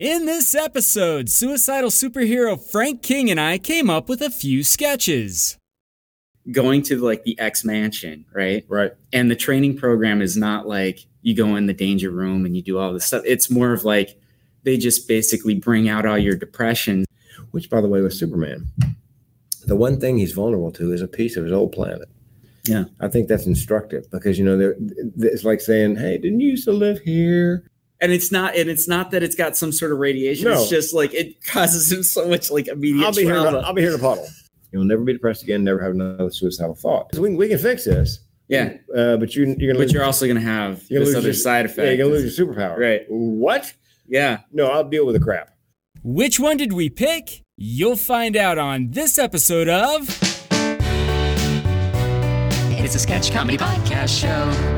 In this episode, suicidal superhero Frank King and I came up with a few sketches. Going to like the X mansion, right? Right. And the training program is not like you go in the danger room and you do all this stuff. It's more of like they just basically bring out all your depression. Which, by the way, was Superman. The one thing he's vulnerable to is a piece of his old planet. Yeah. I think that's instructive because, you know, it's like saying, hey, didn't you used to live here? And it's not that it's got some sort of radiation. No. It's just like it causes him so much like immediate trauma. I'll be here to puddle. You'll never be depressed again. Never have another suicidal thought. We can fix this. Yeah. But you're also going to have this other side effect. Yeah, you're going to lose your superpower. Right. What? Yeah. No, I'll deal with the crap. Which one did we pick? You'll find out on this episode of It's a Sketch Comedy Podcast Show.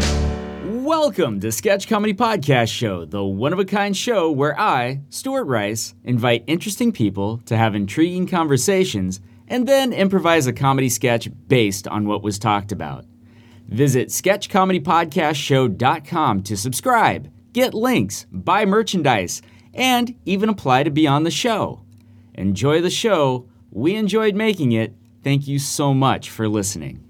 Welcome to Sketch Comedy Podcast Show, the one-of-a-kind show where I, Stuart Rice, invite interesting people to have intriguing conversations and then improvise a comedy sketch based on what was talked about. Visit SketchComedyPodcastShow.com to subscribe, get links, buy merchandise, and even apply to be on the show. Enjoy the show. We enjoyed making it. Thank you so much for listening.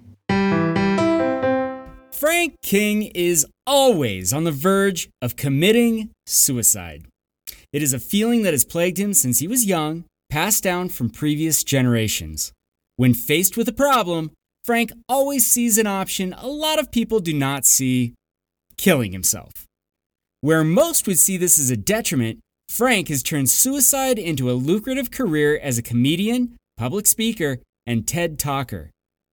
Frank King is always on the verge of committing suicide. It is a feeling that has plagued him since he was young, passed down from previous generations. When faced with a problem, Frank always sees an option a lot of people do not see: killing himself. Where most would see this as a detriment, Frank has turned suicide into a lucrative career as a comedian, public speaker, and TED talker.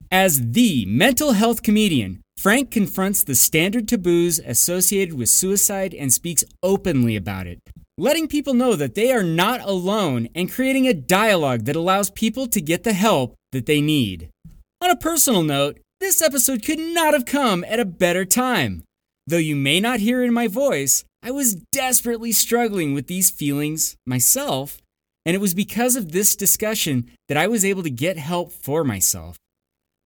As the mental health comedian, Frank confronts the standard taboos associated with suicide and speaks openly about it, letting people know that they are not alone and creating a dialogue that allows people to get the help that they need. On a personal note, this episode could not have come at a better time. Though you may not hear in my voice, I was desperately struggling with these feelings myself, and it was because of this discussion that I was able to get help for myself.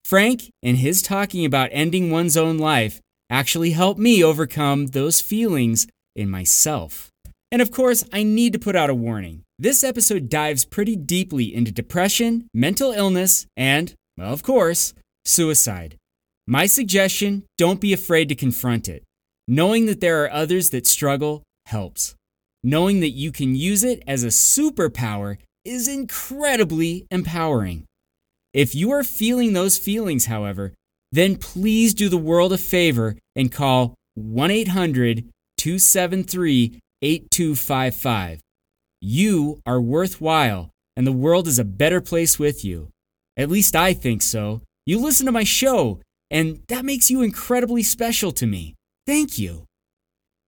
Frank and his talking about ending one's own life actually helped me overcome those feelings in myself. And of course, I need to put out a warning. This episode dives pretty deeply into depression, mental illness, and, well, of course, suicide. My suggestion, don't be afraid to confront it. Knowing that there are others that struggle helps. Knowing that you can use it as a superpower is incredibly empowering. If you are feeling those feelings, however, then please do the world a favor and call 1-800-273-8255. You are worthwhile, and the world is a better place with you. At least I think so. You listen to my show, and that makes you incredibly special to me. Thank you.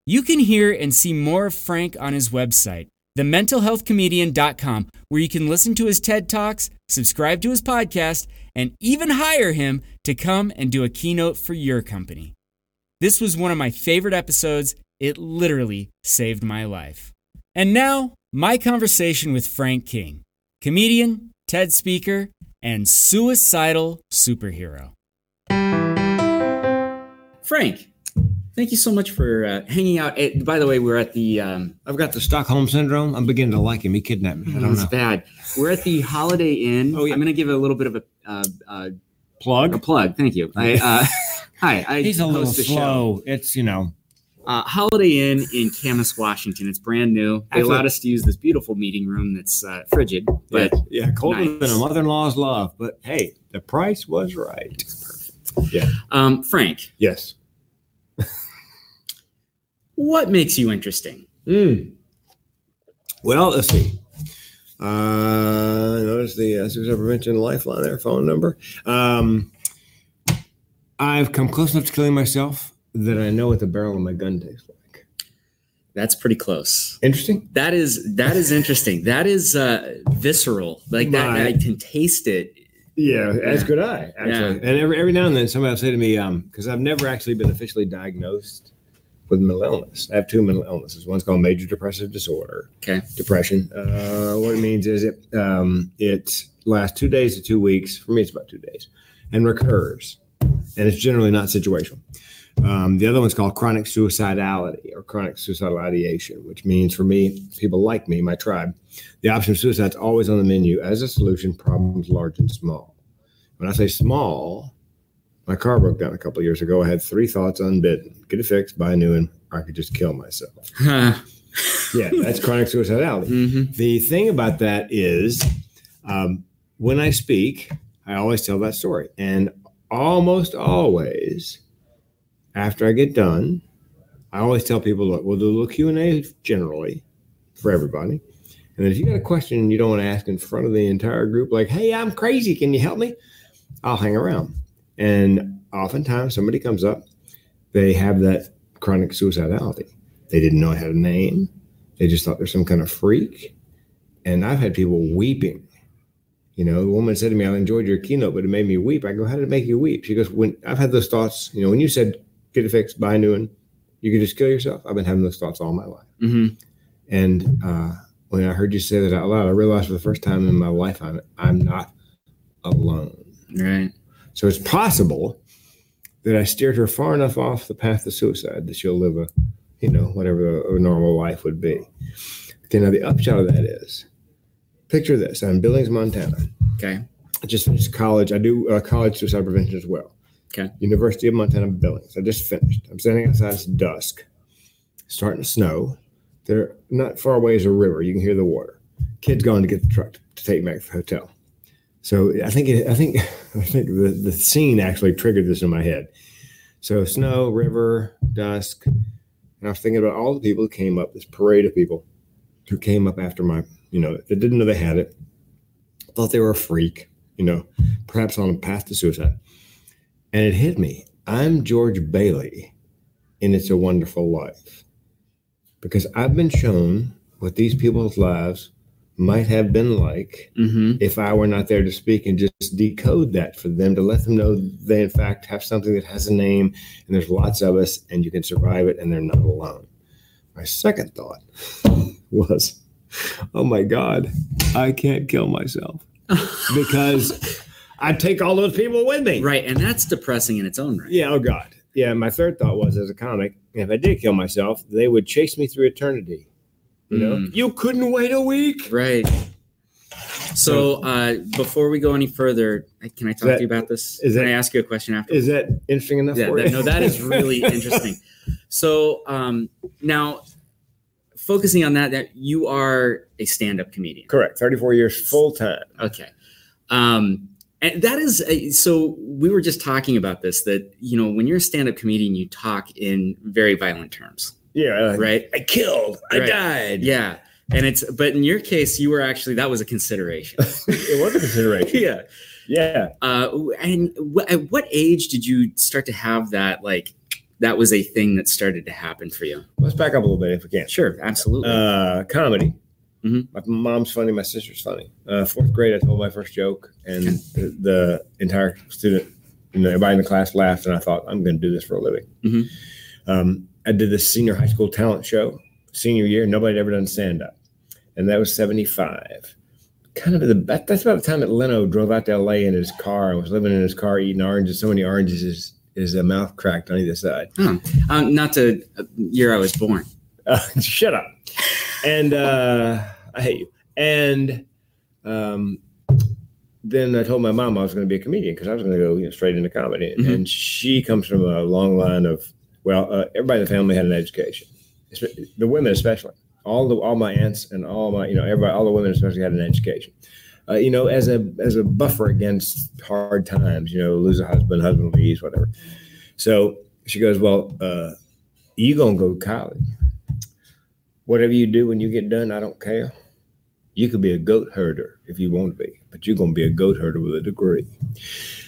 You can hear and see more of Frank on his website, TheMentalHealthComedian.com, where you can listen to his TED Talks, subscribe to his podcast, and even hire him to come and do a keynote for your company. This was one of my favorite episodes. It literally saved my life. And now, my conversation with Frank King, comedian, TED speaker, and suicidal superhero. Frank, thank you so much for hanging out. By the way, we're at the... I've got the Stockholm Syndrome. I'm beginning to like him. He kidnapped me. I don't know. It's bad. We're at the Holiday Inn. Oh, yeah. I'm going to give a little bit of a... plug? A plug. Thank you. Hi. He's a little slow. Show. It's, you know... Holiday Inn in Camas, Washington. It's brand new. They allowed us to use this beautiful meeting room that's frigid. But yeah, colder than a mother-in-law's love. But hey, the price was right. Perfect. Yeah. Frank. Yes. What makes you interesting? Well, let's see. Notice the suicide prevention lifeline there, phone number. I've come close enough to killing myself that I know what the barrel of my gun tastes like. That's pretty close. Interesting. That is interesting. That is visceral. Like that, I can taste it. Yeah, as could I, actually. Yeah. And every now and then somebody will say to me, because I've never actually been officially diagnosed with mental illness. I have two mental illnesses. One's called major depressive disorder. Okay. Depression. What it means is it lasts 2 days to 2 weeks. For me, it's about 2 days. And recurs. And it's generally not situational. The other one's called chronic suicidality or chronic suicidal ideation, which means for me, people like me, my tribe, the option of suicide is always on the menu as a solution, problems large and small. When I say small, my car broke down a couple of years ago. I had three thoughts unbidden: get it fixed, buy a new one, or I could just kill myself. Yeah, that's chronic suicidality. Mm-hmm. The thing about that is when I speak, I always tell that story. And almost always after I get done, I always tell people, look, we'll do a little Q&A generally for everybody. And then if you got a question you don't want to ask in front of the entire group, like, hey, I'm crazy, can you help me? I'll hang around. And oftentimes somebody comes up, they have that chronic suicidality. They didn't know it had a name. They just thought they're some kind of freak. And I've had people weeping. You know, the woman said to me, I enjoyed your keynote, but it made me weep. I go, how did it make you weep? She goes, when I've had those thoughts, you know, when you said, get it fixed, buy a new one, you could just kill yourself. I've been having those thoughts all my life. Mm-hmm. And when I heard you say that out loud, I realized for the first time in my life, I'm not alone. Right. So it's possible that I steered her far enough off the path to suicide that she'll live a, you know, whatever a normal life would be. Okay, now the upshot of that is, picture this. I'm in Billings, Montana. Okay. I just finished college. I do college suicide prevention as well. Okay. University of Montana Billings. I just finished. I'm standing outside. It's dusk. Starting to snow. There, not far away is a river. You can hear the water. Kid's going to get the truck to take back to the hotel. So I think the scene actually triggered this in my head. So snow, river, dusk, and I was thinking about all the people who came up. This parade of people who came up after my. You know, they didn't know they had it, thought they were a freak, you know, perhaps on a path to suicide. And it hit me. I'm George Bailey in It's a Wonderful Life, because I've been shown what these people's lives might have been like if I were not there to speak and just decode that for them, to let them know they, in fact, have something that has a name and there's lots of us and you can survive it and they're not alone. My second thought was, oh my God, I can't kill myself because I take all those people with me. Right. And that's depressing in its own right. Yeah. Oh God. Yeah. My third thought was, as a comic, if I did kill myself, they would chase me through eternity. You know, you couldn't wait a week. Right. So before we go any further, can I talk to you about this? Can I ask you a question after? Is that interesting enough for you? No, that is really interesting. So now, focusing on that you are a stand-up comedian. Correct. 34 years full-time. Okay. And that is, so we were just talking about this, that, you know, when you're a stand-up comedian, you talk in very violent terms. Yeah. Right? I killed. Right. I died. Yeah. And but in your case, you were actually, that was a consideration. It was a consideration. Yeah. Yeah. And at what age did you start to have that, like, that was a thing that started to happen for you? Let's back up a little bit if we can. Sure, absolutely. Comedy. Mm-hmm. My mom's funny. My sister's funny. Fourth grade, I told my first joke, and the entire student, you know, everybody in the class laughed, and I thought, I'm going to do this for a living. Mm-hmm. I did this senior high school talent show, senior year. Nobody had ever done stand-up, and that was 75. Kind of that's about the time that Leno drove out to L.A. in his car and was living in his car eating oranges. So many oranges is a mouth cracked on either side. Oh. Not the year I was born. Shut up. And I hate you. And then I told my mom I was going to be a comedian because I was going to go straight into comedy. Mm-hmm. And she comes from a long line of, everybody in the family had an education. The women especially. All my aunts and all my, everybody, all the women especially had an education. As a buffer against hard times, lose a husband leaves, whatever. So she goes, well, you going to go to college. Whatever you do when you get done, I don't care. You could be a goat herder if you want to be, but you're going to be a goat herder with a degree.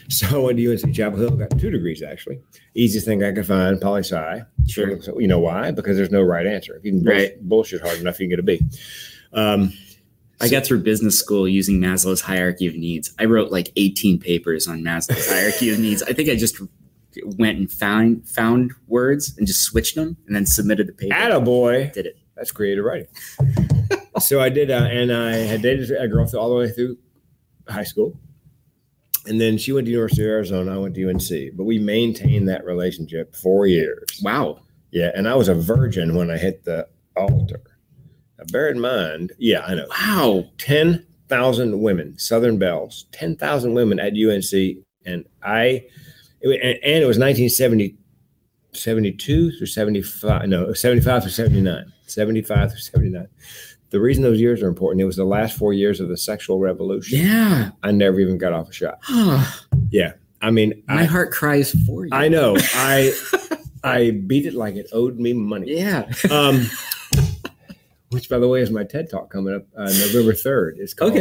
So I went to UNC Chapel Hill, got 2 degrees, actually. Easiest thing I could find, poli-sci. Sure. So, you know why? Because there's no right answer. If you can bullshit hard enough, you can get a B. I got through business school using Maslow's hierarchy of needs. I wrote like 18 papers on Maslow's hierarchy of needs. I think I just went and found words and just switched them and then submitted the paper. Attaboy. Did it. That's creative writing. So I did, and I had dated a girl all the way through high school. And then she went to University of Arizona. I went to UNC. But we maintained that relationship 4 years. Wow. Yeah. And I was a virgin when I hit the altar. Now, bear in mind. Yeah, I know. Wow. 10,000 women, Southern Bells, 10,000 women at UNC. And it was 1972 through 75. No, 75 through 79. 75 through 79. The reason those years are important, it was the last 4 years of the sexual revolution. Yeah. I never even got off a shot. Yeah. I mean, my heart cries for you. I know. I beat it like it owed me money. Yeah. Which, by the way, is my TED Talk coming up November 3rd. It's called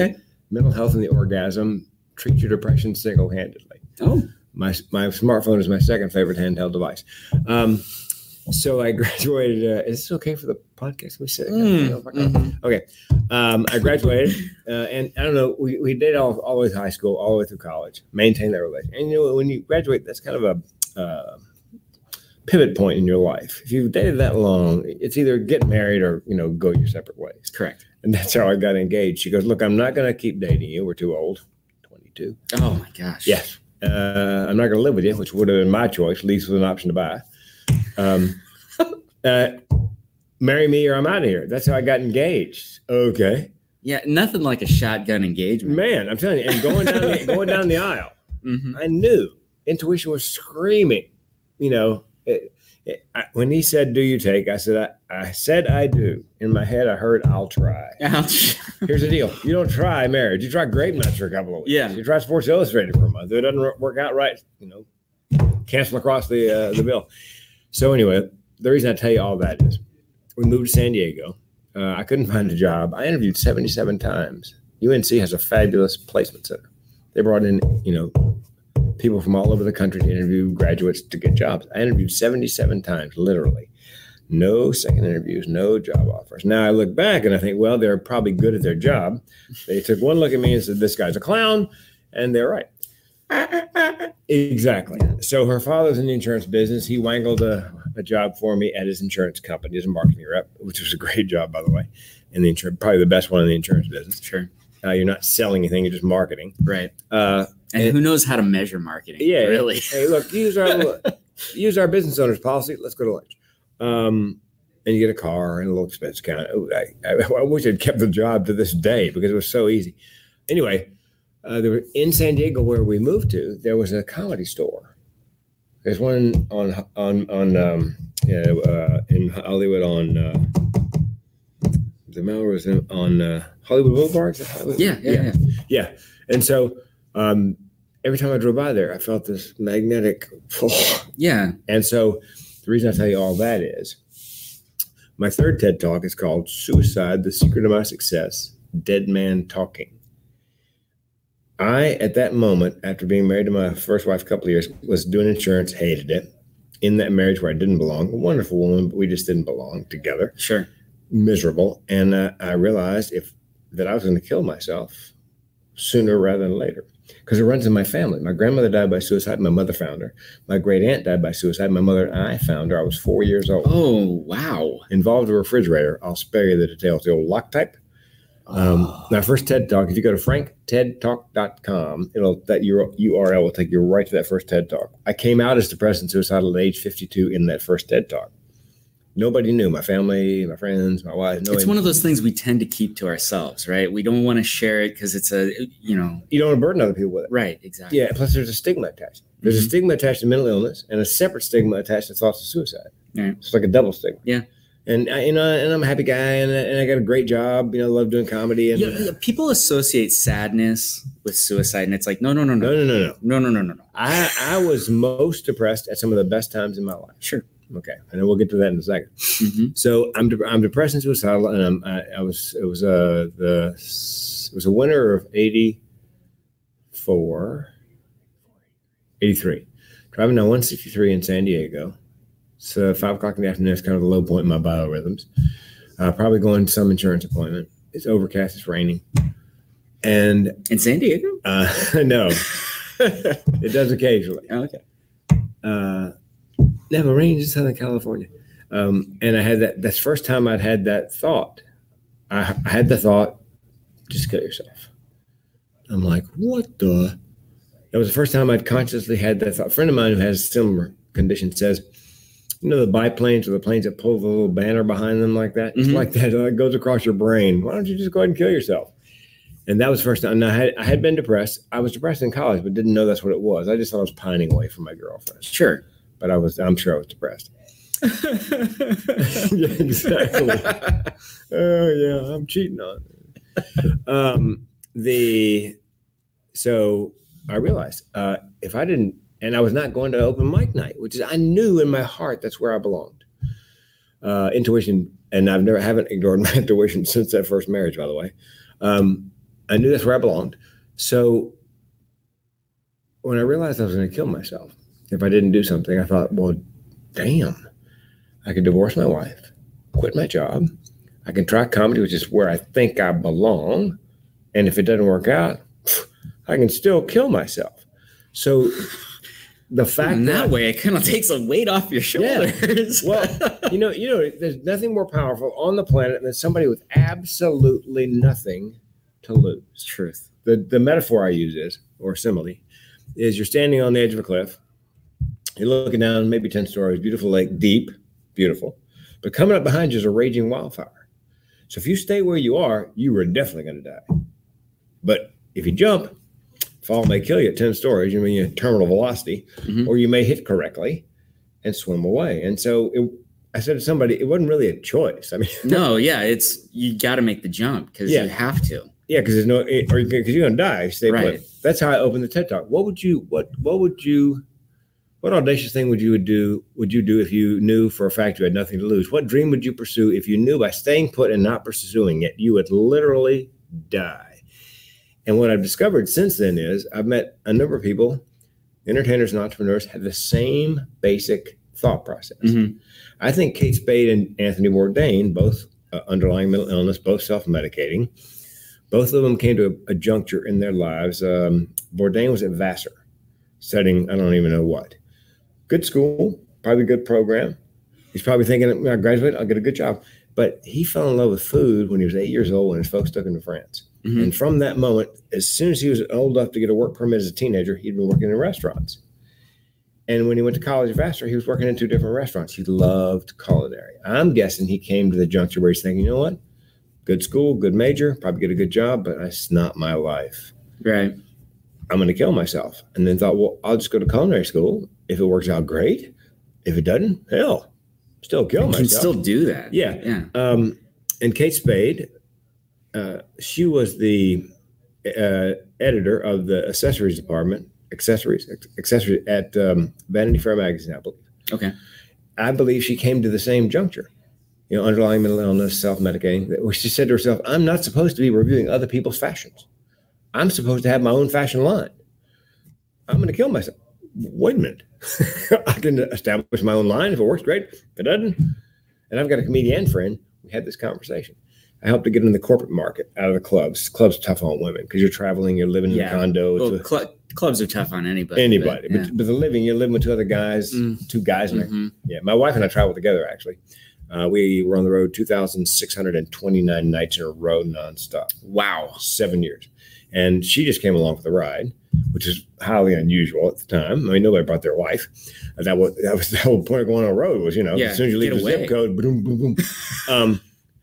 Mental Health and the Orgasm, Treat Your Depression Single-Handedly. Oh. My smartphone is my second favorite handheld device. So I graduated. Is this okay for the podcast? We said okay. I graduated, and I don't know. We did all the way through high school, all the way through college. Maintain that relationship, and you know when you graduate, that's kind of a pivot point in your life. If you've dated that long, it's either get married or go your separate ways. Correct. And that's how I got engaged. She goes, "Look, I'm not going to keep dating you. We're too old, 22. Oh my gosh. Yes. I'm not going to live with you, which would have been my choice. Lease was an option to buy. Marry me or I'm out of here. That's how I got engaged. Okay. Yeah. Nothing like a shotgun engagement, man. I'm telling you. And going down the aisle, I knew intuition was screaming, when he said, "Do you take?" I said, I do. In my head, I heard, "I'll try." Ouch. Here's the deal: you don't try marriage. You try grape nuts for a couple of weeks. Yeah. You try Sports Illustrated for a month. If it doesn't work out right, cancel across the bill. So anyway, the reason I tell you all that is, we moved to San Diego. I couldn't find a job. I interviewed 77 times. UNC has a fabulous placement center. They brought in, people from all over the country to interview graduates to get jobs. I interviewed 77 times, literally. No second interviews, no job offers. Now I look back and I think, well, they're probably good at their job. They took one look at me and said, "This guy's a clown," and they're right. Exactly. So her father's in the insurance business. He wangled a job for me at his insurance company as a marketing rep, which was a great job, by the way, and probably the best one in the insurance business. Sure. You're not selling anything, you're just marketing. Right. And who knows how to measure marketing? Yeah. Really? Hey, look, use our business owner's policy. Let's go to lunch. And you get a car and a little expense account. I wish I'd kept the job to this day because it was so easy. Anyway, in San Diego where we moved to, there was a comedy store. There's one in Hollywood on the Melrose on Hollywood Boulevard. Yeah. And so every time I drove by there, I felt this magnetic pull. Yeah. And so the reason I tell you all that is my third TED Talk is called "Suicide, the Secret of My Success, Dead Man Talking." I, at that moment, after being married to my first wife a couple of years, was doing insurance, hated it. In that marriage where I didn't belong, a wonderful woman, but we just didn't belong together. Sure. Miserable. And I realized that I was going to kill myself sooner rather than later. Because it runs in my family. My grandmother died by suicide. My mother found her. My great aunt died by suicide. My mother and I found her. I was 4 years old. Oh, wow. Involved a refrigerator. I'll spare you the details. The old Loctite. My first TED Talk, if you go to franktedtalk.com, that URL will take you right to that first TED Talk. I came out as depressed and suicidal at age 52 in that first TED Talk. Nobody knew. My family, my friends, my wife. It's one of those things we tend to keep to ourselves, right? We don't want to share it because it's you don't want to burden other people with it. Right, exactly. Yeah, plus there's a stigma attached. There's a stigma attached to mental illness and a separate stigma attached to thoughts of suicide. Yeah. It's like a double stigma. Yeah. And I'm a happy guy and I got a great job. Love doing comedy. And people associate sadness with suicide, and it's like no. I was most depressed at some of the best times in my life. Sure. Okay, and then we'll get to that in a second. Mm-hmm. So I'm depressed and suicidal, and it was a winter of 83, driving down 163 in San Diego. So 5 o'clock in the afternoon is kind of the low point in my biorhythms. Probably going to some insurance appointment. It's overcast. It's raining. And in San Diego? No, it does occasionally. Oh, okay. Never rains in Southern California. And I had that. That's the first time I'd had that thought. I had the thought, just kill yourself. I'm like, what the? That was the first time I'd consciously had that thought. A friend of mine who has similar condition says, you know, the biplanes or the planes that pull the little banner behind them like that? It's like that. It goes across your brain. Why don't you just go ahead and kill yourself? And that was the first time. And I had been depressed. I was depressed in college, but didn't know that's what it was. I just thought I was pining away from my girlfriend. Sure. But I'm sure I was depressed. Yeah, exactly. Oh, yeah, I'm cheating on it. So I realized if I didn't, and I was not going to open mic night, which is, I knew in my heart that's where I belonged. Intuition, and I haven't ignored my intuition since that first marriage, by the way. I knew that's where I belonged. So when I realized I was going to kill myself if I didn't do something, I thought, well, damn, I could divorce my wife, quit my job. I can try comedy, which is where I think I belong. And if it doesn't work out, I can still kill myself. So the fact in that way, it kind of takes a weight off your shoulders. Yeah. Well, you know, there's nothing more powerful on the planet than somebody with absolutely nothing to lose. Truth. The metaphor I use is, or simile, is you're standing on the edge of a cliff. You're looking down, maybe 10 stories, beautiful lake, deep, beautiful. But coming up behind you is a raging wildfire. So if you stay where you are, you are definitely going to die. But if you jump, fall may kill you at 10 stories. You mean your terminal velocity, or you may hit correctly and swim away. And so I said to somebody, it wasn't really a choice. I mean, no, yeah, it's you got to make the jump because you have to. Yeah, because there's no, or because you're gonna die. Stay right. Put. That's how I opened the TED Talk. What audacious thing would you do if you knew for a fact you had nothing to lose? What dream would you pursue if you knew by staying put and not pursuing it, you would literally die? And what I've discovered since then is I've met a number of people, entertainers and entrepreneurs, have the same basic thought process. I think Kate Spade and Anthony Bourdain, both underlying mental illness, both self-medicating. Both of them came to a juncture in their lives. Bourdain was at Vassar, studying I don't even know what. Good school, probably good program. He's probably thinking, when I graduate, I'll get a good job. But he fell in love with food when he was 8 years old when his folks took him to France. And from that moment, as soon as he was old enough to get a work permit as a teenager, he'd been working in restaurants. And when he went to college at Vassar, he was working in two different restaurants. He loved culinary. I'm guessing he came to the juncture where he's thinking, you know what? Good school, good major, probably get a good job, but that's not my life. Right. I'm going to kill myself. And then thought, well, I'll just go to culinary school. If it works out, great. If it doesn't, hell, still kill myself. You can still do that. Yeah. And Kate Spade, she was the editor of the accessories department, accessories at Vanity Fair Magazine, I believe. Okay. I believe she came to the same juncture, you know, underlying mental illness, self-medicating, where she said to herself, I'm not supposed to be reviewing other people's fashions. I'm supposed to have my own fashion line. I'm going to kill myself. Wait a minute. I can establish my own line. If it works, great. If it doesn't. And I've got a comedian friend. We had this conversation. I helped to get in the corporate market, out of the clubs. Clubs are tough on women because you're traveling, you're living in a condo. Well, clubs are tough on anybody. But the living, you're living with two other guys, Yeah, my wife and I traveled together, actually. We were on the road 2,629 nights in a row nonstop. Wow. 7 years. And she just came along for the ride, which is highly unusual at the time. I mean, nobody brought their wife. That was the whole point of going on a road was, as soon as you leave the zip code, boom, boom, boom.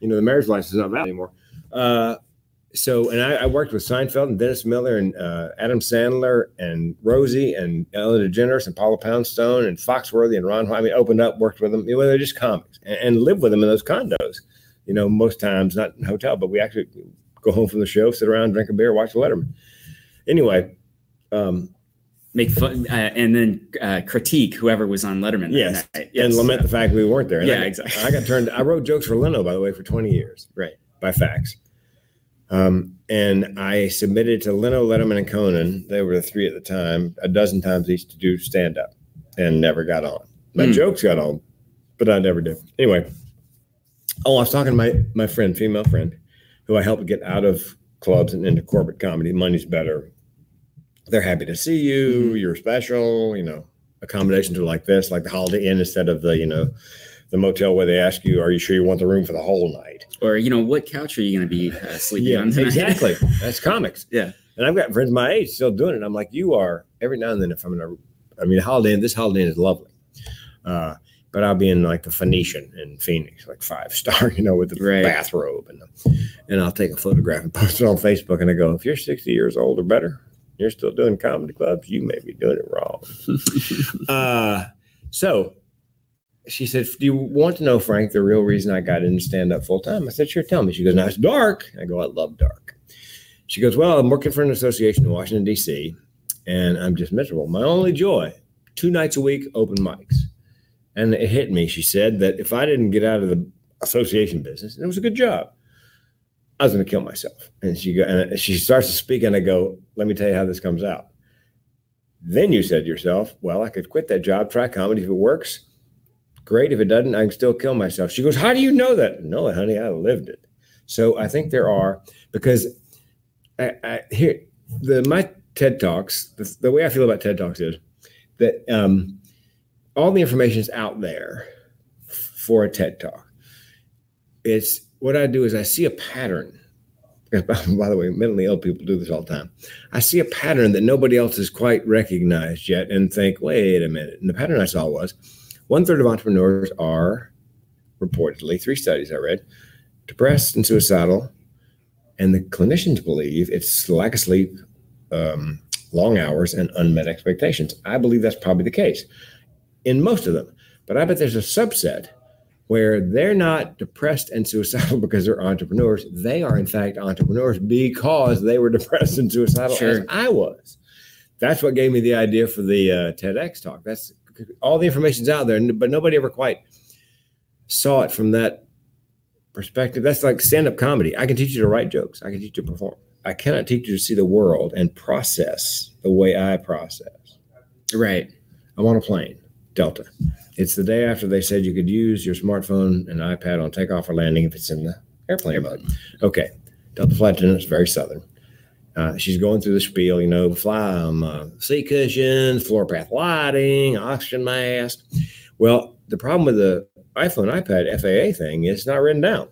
The marriage license is not valid anymore. So I worked with Seinfeld and Dennis Miller and Adam Sandler and Rosie and Ellen DeGeneres and Paula Poundstone and Foxworthy and Ron. I mean, opened up, worked with them. They're just comics and lived with them in those condos. Most times not in a hotel, but we actually go home from the show, sit around, drink a beer, watch Letterman. Anyway, make fun and then critique whoever was on Letterman. Yes, that night. Yes, and lament the fact we weren't there. And exactly. I wrote jokes for Leno, by the way, for 20 years. Right, by fax. And I submitted to Leno, Letterman, and Conan. They were the three at the time, a dozen times each to do stand up, and never got on. My jokes got on, but I never did. Anyway, I was talking to my friend, female friend, who I helped get out of clubs and into corporate comedy. Money's better. They're happy to see you. You're special. Accommodations are like this, like the Holiday Inn instead of the, the motel where they ask you, are you sure you want the room for the whole night? Or, what couch are you going to be sleeping on tonight? Exactly. That's comics. Yeah. And I've got friends my age still doing it. I'm like, you are. Every now and then, if I'm in a, I mean, Holiday Inn, this Holiday Inn is lovely. But I'll be in like the Phoenician in Phoenix, like 5-star, you know, with the bathrobe. And I'll take a photograph and post it on Facebook. And I go, if you're 60 years old or better, you're still doing comedy clubs, you may be doing it wrong. So she said, do you want to know, Frank, the real reason I got into stand-up full-time? I said, sure, tell me. She goes, now it's dark. I go, I love dark. She goes, well, I'm working for an association in Washington, D.C., and I'm just miserable. My only joy, 2 nights a week, open mics. And it hit me, she said, that if I didn't get out of the association business, and it was a good job, I was going to kill myself. And she starts to speak, and I go, let me tell you how this comes out. Then you said to yourself, well, I could quit that job, try comedy if it works. Great. If it doesn't, I can still kill myself. She goes, how do you know that? No, honey, I lived it. So I think there are, because I hear my TED Talks, the way I feel about TED Talks is that all the information is out there for a TED Talk. It's what I do is I see a pattern. By the way, mentally ill people do this all the time. I see a pattern that nobody else has quite recognized yet and think, wait a minute. And the pattern I saw was 1/3 of entrepreneurs are reportedly, 3 studies I read, depressed and suicidal. And the clinicians believe it's lack of sleep, long hours, and unmet expectations. I believe that's probably the case in most of them. But I bet there's a subset where they're not depressed and suicidal because they're entrepreneurs. They are, in fact, entrepreneurs because they were depressed and suicidal, as I was. That's what gave me the idea for the TEDx talk. That's all the information's out there, but nobody ever quite saw it from that perspective. That's like stand-up comedy. I can teach you to write jokes. I can teach you to perform. I cannot teach you to see the world and process the way I process. Right. I'm on a plane. Delta. It's the day after they said you could use your smartphone and iPad on takeoff or landing if it's in the airplane mode. Okay. Delta flight attendant is very Southern. She's going through the spiel, you know, fly on seat cushions, floor path lighting, oxygen mask. Well, the problem with the iPhone, iPad, FAA thing is it's not written down.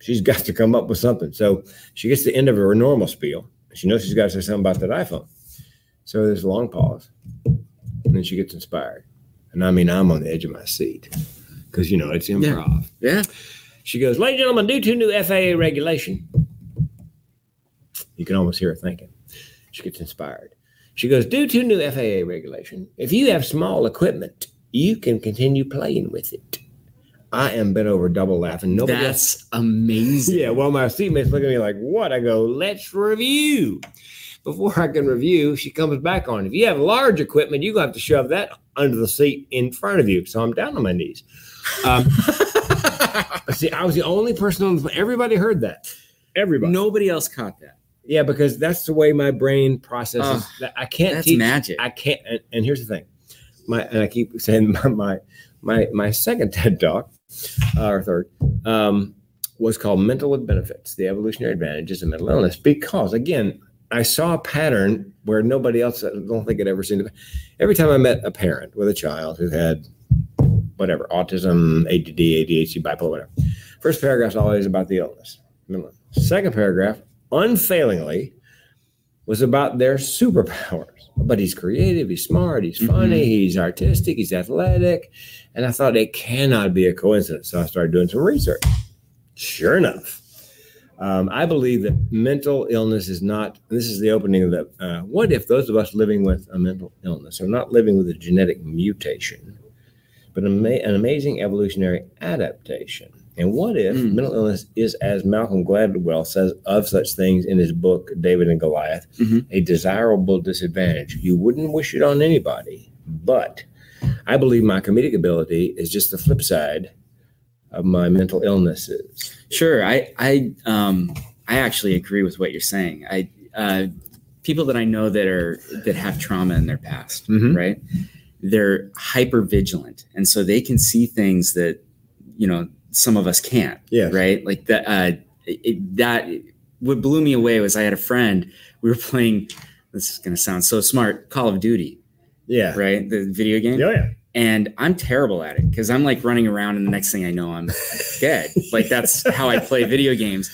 She's got to come up with something. So she gets to the end of her normal spiel. She knows she's got to say something about that iPhone. So there's a long pause. And then she gets inspired. And I mean, I'm on the edge of my seat because, you know, it's improv. Yeah. She goes, ladies and gentlemen, due to new FAA regulation. You can almost hear her thinking. She gets inspired. She goes, due to new FAA regulation, if you have small equipment, you can continue playing with it. I am bent over double laughing. That's amazing. Yeah. Well, my seatmates look at me like, what? I go, let's review. Before I can review, she comes back on. If you have large equipment, you're going to have to shove that under the seat in front of you. So I'm down on my knees. See, I was the only person on the plane. Everybody heard that. Everybody. Nobody else caught that. Yeah, because that's the way my brain processes. I can't teach. That's magic. I can't. And here's the thing. And I keep saying my second TED Talk, or third, was called Mental with Benefits, the Evolutionary Advantages of Mental Illness. Because, again, I saw a pattern where nobody else, I don't think, had ever seen it. Every time I met a parent with a child who had whatever, autism, ADD, ADHD, bipolar, whatever, first paragraph is always about the illness. Second paragraph, unfailingly, was about their superpowers. But he's creative, he's smart, he's funny, he's artistic, he's athletic. And I thought it cannot be a coincidence. So I started doing some research. Sure enough. I believe that mental illness is not, and this is the opening of the, what if those of us living with a mental illness are not living with a genetic mutation, but an amazing evolutionary adaptation? And what if mental illness is, as Malcolm Gladwell says of such things in his book, David and Goliath, a desirable disadvantage? You wouldn't wish it on anybody, but I believe my comedic ability is just the flip side of my mental illnesses. Sure. I actually agree with what you're saying. People that I know that have trauma in their past, right? They're hyper vigilant. And so they can see things that, you know, some of us can't, right? Like that, what blew me away was I had a friend, we were playing, this is going to sound so smart, Call of Duty. Yeah. Right. The video game. Oh, yeah. And I'm terrible at it because I'm like running around and the next thing I know, I'm dead. Like that's how I play video games.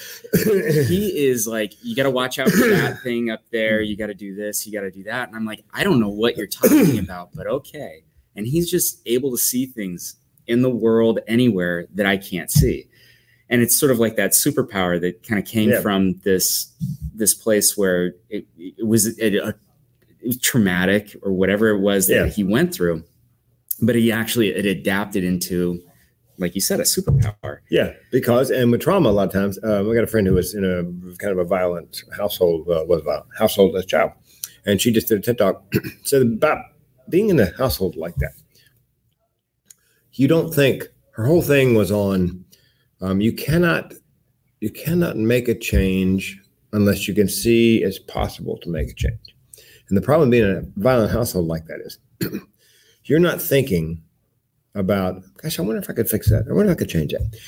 He is like, you got to watch out for that thing up there. You got to do this. You got to do that. And I'm like, I don't know what you're talking about, but okay. And he's just able to see things in the world anywhere that I can't see. And it's sort of like that superpower that kind of came from this place where it was traumatic or whatever it was that he went through. But it adapted into, like you said, a superpower. Yeah, because with trauma, a lot of times, I got a friend who was in a kind of a violent household, as a child. And she just did a TED Talk. Said about being in a household like that, you don't think, her whole thing was on, you cannot make a change unless you can see it's possible to make a change. And the problem being in a violent household like that is, you're not thinking about, gosh, I wonder if I could fix that. I wonder if I could change that.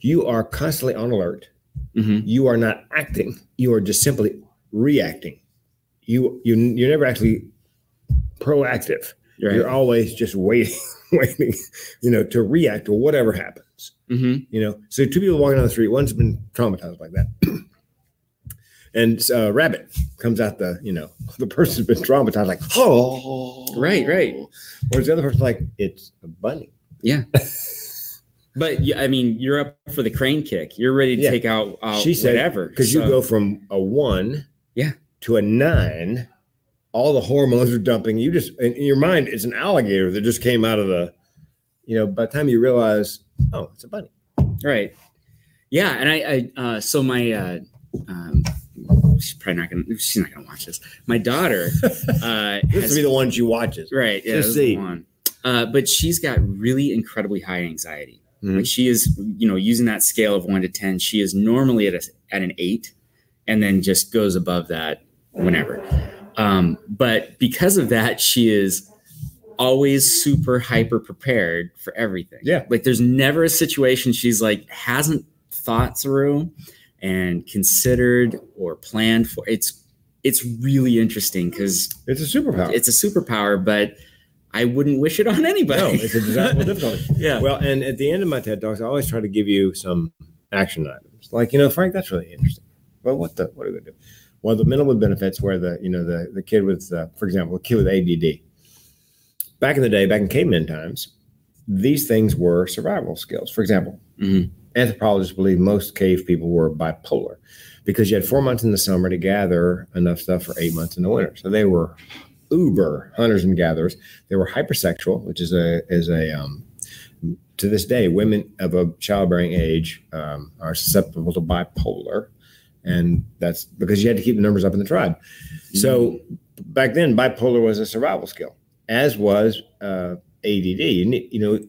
You are constantly on alert. Mm-hmm. You are not acting. You are just simply reacting. You're never actually proactive. Right. You're always just waiting, to react to whatever happens. Mm-hmm. So two people walking down the street, one's been traumatized like that. And a rabbit comes out the person's been traumatized, like, oh, right. Whereas the other person's like, it's a bunny. Yeah. But I mean, you're up for the crane kick. You're ready to take out whatever. Because you go from a 1 to a 9, all the hormones are dumping. You just, in your mind, it's an alligator that just came out of the, by the time you realize, oh, it's a bunny. Right. Yeah. And so my, she's not gonna watch this. My daughter this will be the one she watches. Right. Yeah, just see. But she's got really incredibly high anxiety. Mm-hmm. Like she is, using that scale of 1 to 10, she is normally at an 8 and then just goes above that whenever. But because of that, she is always super hyper prepared for everything. Yeah. Like there's never a situation she's like hasn't thought through and considered or planned for. It's really interesting because it's a superpower. It's a superpower, but I wouldn't wish it on anybody. No, it's a desirable difficulty. Yeah. Well, and at the end of my TED Talks, I always try to give you some action items. Like, Frank, that's really interesting. Well, what are we gonna do? Well, the minimal benefits where the kid with, for example, a kid with ADD. Back in the day, back in caveman times, these things were survival skills. For example. Mm-hmm. Anthropologists believe most cave people were bipolar because you had 4 months in the summer to gather enough stuff for 8 months in the winter. So they were uber hunters and gatherers. They were hypersexual, which is to this day, women of a childbearing age are susceptible to bipolar. And that's because you had to keep the numbers up in the tribe. So back then, bipolar was a survival skill, as was ADD.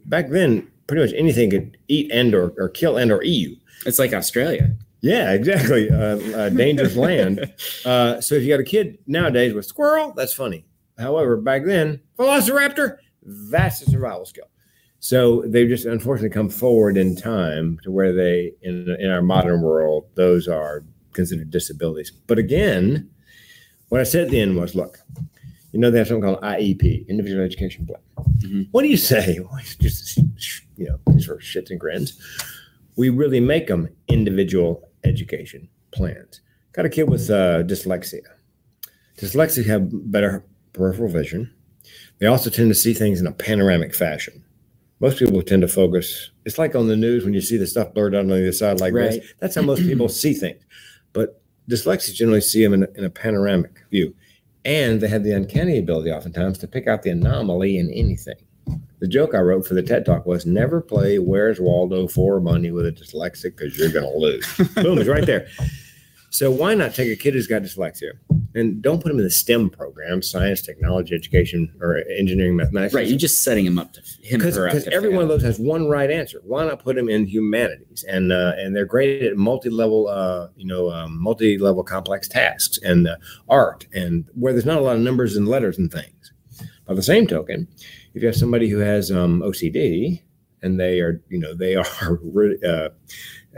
Back then, pretty much anything could eat and or kill and or eat you. It's like Australia. Yeah, exactly. A dangerous land. So if you got a kid nowadays with squirrel, that's funny. However, back then, velociraptor, that's a survival skill. So they've just unfortunately come forward in time to where they, in our modern world, those are considered disabilities. But again, what I said at the end was, look, they have something called IEP, Individual Education Plan. Mm-hmm. What do you say? Well, it's just, these are shits and grins. We really make them individual education plans. Got a kid with dyslexia. Dyslexics have better peripheral vision. They also tend to see things in a panoramic fashion. Most people tend to focus. It's like on the news when you see the stuff blurred out on the other side like this. That's how most people see things. But dyslexics generally see them in a panoramic view. And they have the uncanny ability oftentimes to pick out the anomaly in anything. The joke I wrote for the TED Talk was never play Where's Waldo for money with a dyslexic because you're going to lose. Boom, it's right there. So why not take a kid who's got dyslexia and don't put him in the STEM program, science, technology, education, or engineering, mathematics. Right, you're just setting him up to him. Because every one of those has one right answer. Why not put him in humanities? And they're great at multi-level complex tasks and art, and where there's not a lot of numbers and letters and things. By the same token, if you have somebody who has OCD and they are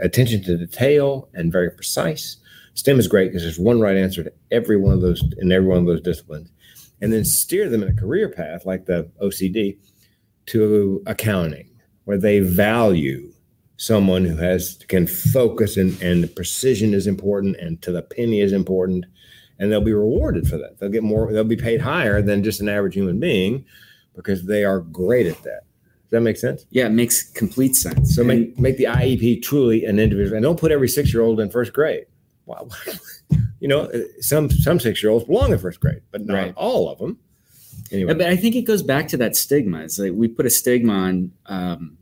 attention to detail and very precise. STEM is great because there's one right answer to every one of those in every one of those disciplines, and then steer them in a career path like the OCD to accounting, where they value someone who can focus, and precision is important, and to the penny is important, and they'll be rewarded for that. They'll get more. They'll be paid higher than just an average human being because they are great at that. Does that make sense? Yeah, it makes complete sense. So make the IEP truly an individual, and don't put every 6-year-old in first grade. Wow, you know, some 6-year-olds belong in first grade, but not all of them. Anyway. But I think it goes back to that stigma. It's like we put a stigma on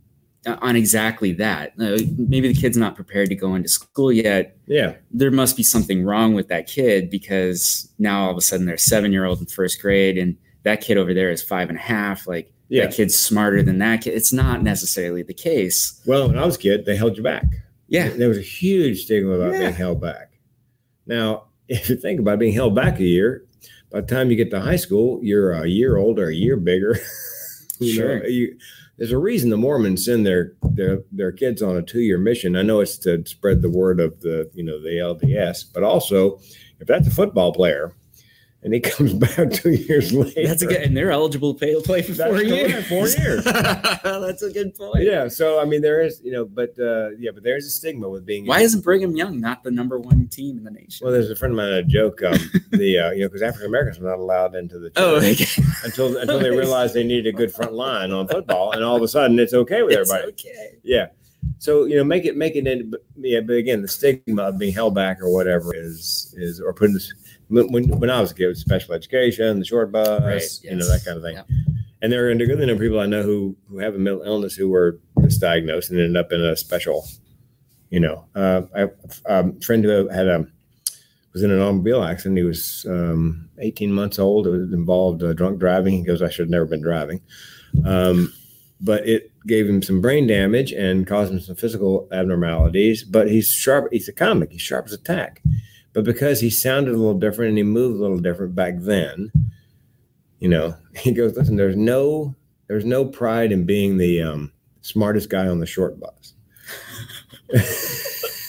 exactly that. Maybe the kid's not prepared to go into school yet. Yeah, there must be something wrong with that kid because now all of a sudden they're a 7-year-old in first grade, and that kid over there is 5.5. Like that kid's smarter than that kid. It's not necessarily the case. Well, when I was a kid, they held you back. Yeah, there was a huge stigma about being held back. Now, if you think about being held back a year. By the time you get to high school, you're a year older, a year bigger. There's a reason the Mormons send their kids on a 2-year mission. I know it's to spread the word of the LDS, but also if that's a football player and he comes back 2 years later, and they're eligible to play for 4 years. 4 years. That's a good point. Yeah. So I mean, there is but there's a stigma with being. Why isn't Brigham Young not the number one team in the nation? Well, there's a friend of mine a joke. Because African Americans were not allowed into the church until they realized they needed a good front line on football, and all of a sudden it's okay with everybody. Okay. Yeah. So make it in. But again, the stigma of being held back or whatever is or putting. When I was a kid, it was special education, the short bus, that kind of thing. Yeah. And there are a good number of people I know who have a mental illness who were misdiagnosed and ended up in a special, a friend who was in an automobile accident. He was 18 months old. It involved drunk driving. He goes, I should have never been driving. But it gave him some brain damage and caused him some physical abnormalities. But he's sharp. He's a comic. He's sharp as a tack. But because he sounded a little different and he moved a little different back then, he goes, listen, there's no pride in being the smartest guy on the short bus. Because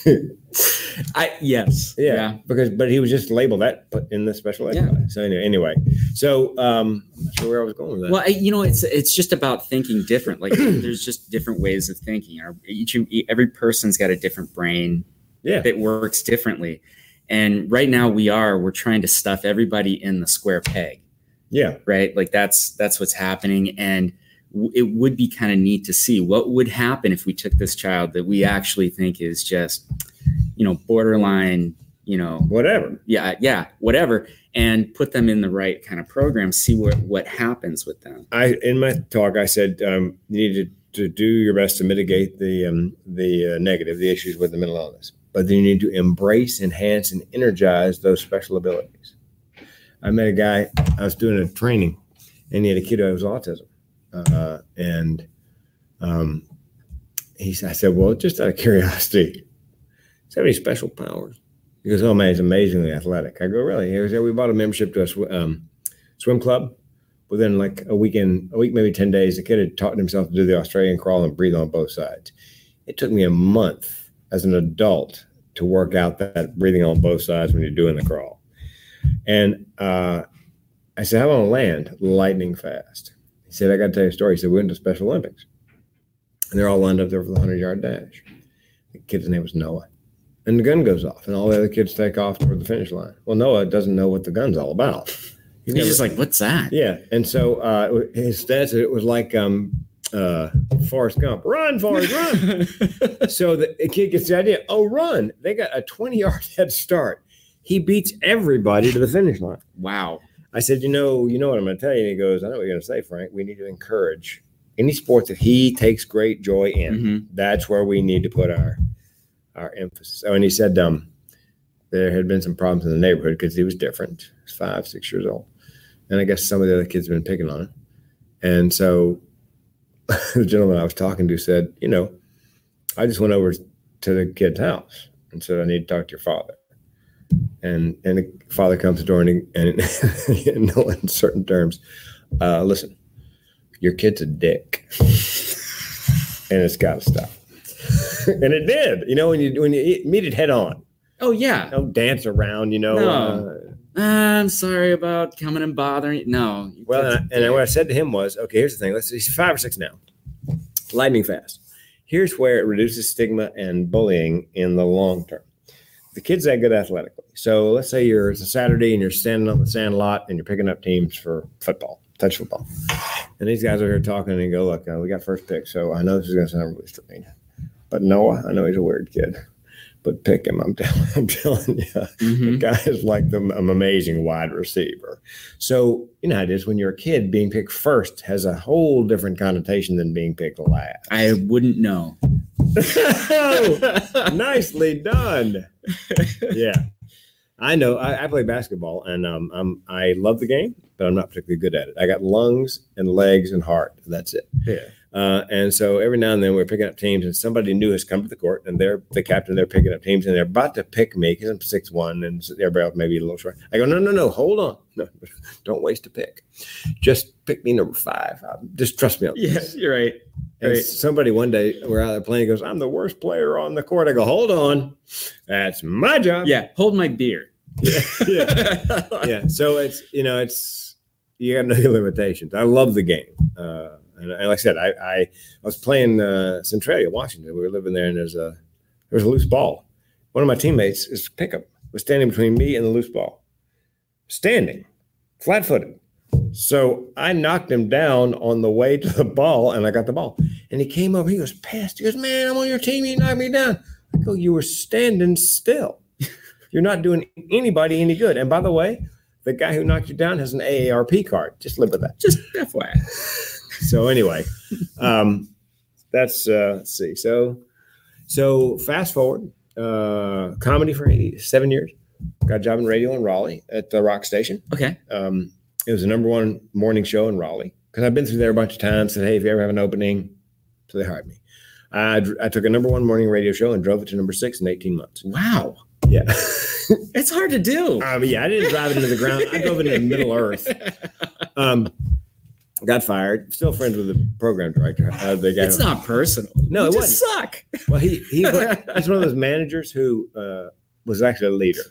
he was just labeled that in the special ed. Yeah. So anyway, I'm not sure where I was going with that. Well, it's just about thinking different. Like there's just different ways of thinking. Every person's got a different brain. Yeah, that works differently. And right now we're trying to stuff everybody in the square peg. Yeah. Right. Like that's what's happening. And it would be kind of neat to see what would happen if we took this child that we actually think is just, borderline, whatever. Yeah. Yeah. Whatever. And put them in the right kind of program, see what happens with them. In my talk, I said, you need to do your best to mitigate the issues with the mental illness. But then you need to embrace, enhance, and energize those special abilities. I met a guy, I was doing a training, and he had a kiddo who was autism. I said, well, just out of curiosity, does he have any special powers? He goes, oh, man, he's amazingly athletic. I go, really? He goes, yeah, we bought a membership to a swim club. Within like a week, maybe 10 days, the kid had taught himself to do the Australian crawl and breathe on both sides. It took me a month as an adult to work out that breathing on both sides when you're doing the crawl. And I said, how about land? Lightning fast. He said, I got to tell you a story. He said, we went to Special Olympics. And they're all lined up there for the 100-yard dash. The kid's name was Noah. And the gun goes off, and all the other kids take off toward the finish line. Well, Noah doesn't know what the gun's all about. He's just like, what's that? Yeah. And so his stats, it was like Forrest Gump, run, Forrest, run. So the kid gets the idea, run. They got a 20-yard head start. He beats everybody to the finish line. Wow. I said, you know what I'm going to tell you? And he goes, I know what you're going to say, Frank. We need to encourage any sport that he takes great joy in. Mm-hmm. That's where we need to put our emphasis. Oh, and he said there had been some problems in the neighborhood because he was different. He was 5, 6 years old. And I guess some of the other kids have been picking on him. And so the gentleman I was talking to said, I just went over to the kid's house and said, I need to talk to your father. And the father comes to the door and in no uncertain terms, listen, your kid's a dick. And it's got to stop. And it did. When you meet it head on. Oh, yeah. Don't dance around, you know. No. I'm sorry about coming and bothering you. No. Well, and what I said to him was, okay, here's the thing. He's 5 or 6 now. Lightning fast. Here's where it reduces stigma and bullying in the long term. The kid's that good athletically. So let's say it's a Saturday and you're standing on the sand lot and you're picking up teams for football, touch football. And these guys are here talking and you go, look, we got first pick. So I know this is going to sound really strange. But Noah, I know he's a weird kid. But pick him, I'm telling you, mm-hmm. The guy is like an amazing wide receiver. So, you know how it is when you're a kid, being picked first has a whole different connotation than being picked last. I wouldn't know. Nicely done. Yeah. I know. I play basketball, and I love the game, but I'm not particularly good at it. I got lungs and legs and heart. And that's it. Yeah. And so every now and then we're picking up teams and somebody new has come to the court and they're the captain, they're picking up teams and they're about to pick me because I'm 6'1" and everybody else may be a little short. I go, no, hold on. No, don't waste a pick. Just pick me number 5. Just trust me on this. Yes, you're right. And right. Somebody one day we're out there playing goes, I'm the worst player on the court. I go, hold on. That's my job. Yeah. Hold my beer. Yeah. Yeah. Yeah. So it's, you got no limitations. I love the game. And like I said, I was playing Centralia, Washington. We were living there, and there was a loose ball. One of my teammates, his pickup, was standing between me and the loose ball. Standing, flat-footed. So I knocked him down on the way to the ball, and I got the ball. And he came over. He was pissed. He goes, man, I'm on your team. You knocked me down. I go, you were standing still. You're not doing anybody any good. And by the way, the guy who knocked you down has an AARP card. Just live with that. Just FYI. So anyway, that's let's see. So fast forward, comedy for 7 years. Got a job in radio in Raleigh at the rock station. Okay. It was the number one morning show in Raleigh because I've been through there a bunch of times. Said, hey, if you ever have an opening, so they hired me. I took a number one morning radio show and drove it to number 6 in 18 months. Wow. Yeah. It's hard to do. Yeah, I didn't drive it into the ground. I drove it into Middle Earth. Got fired. Still friends with the program director. It's not personal. No, it just suck. Well, he's one of those managers who was actually a leader.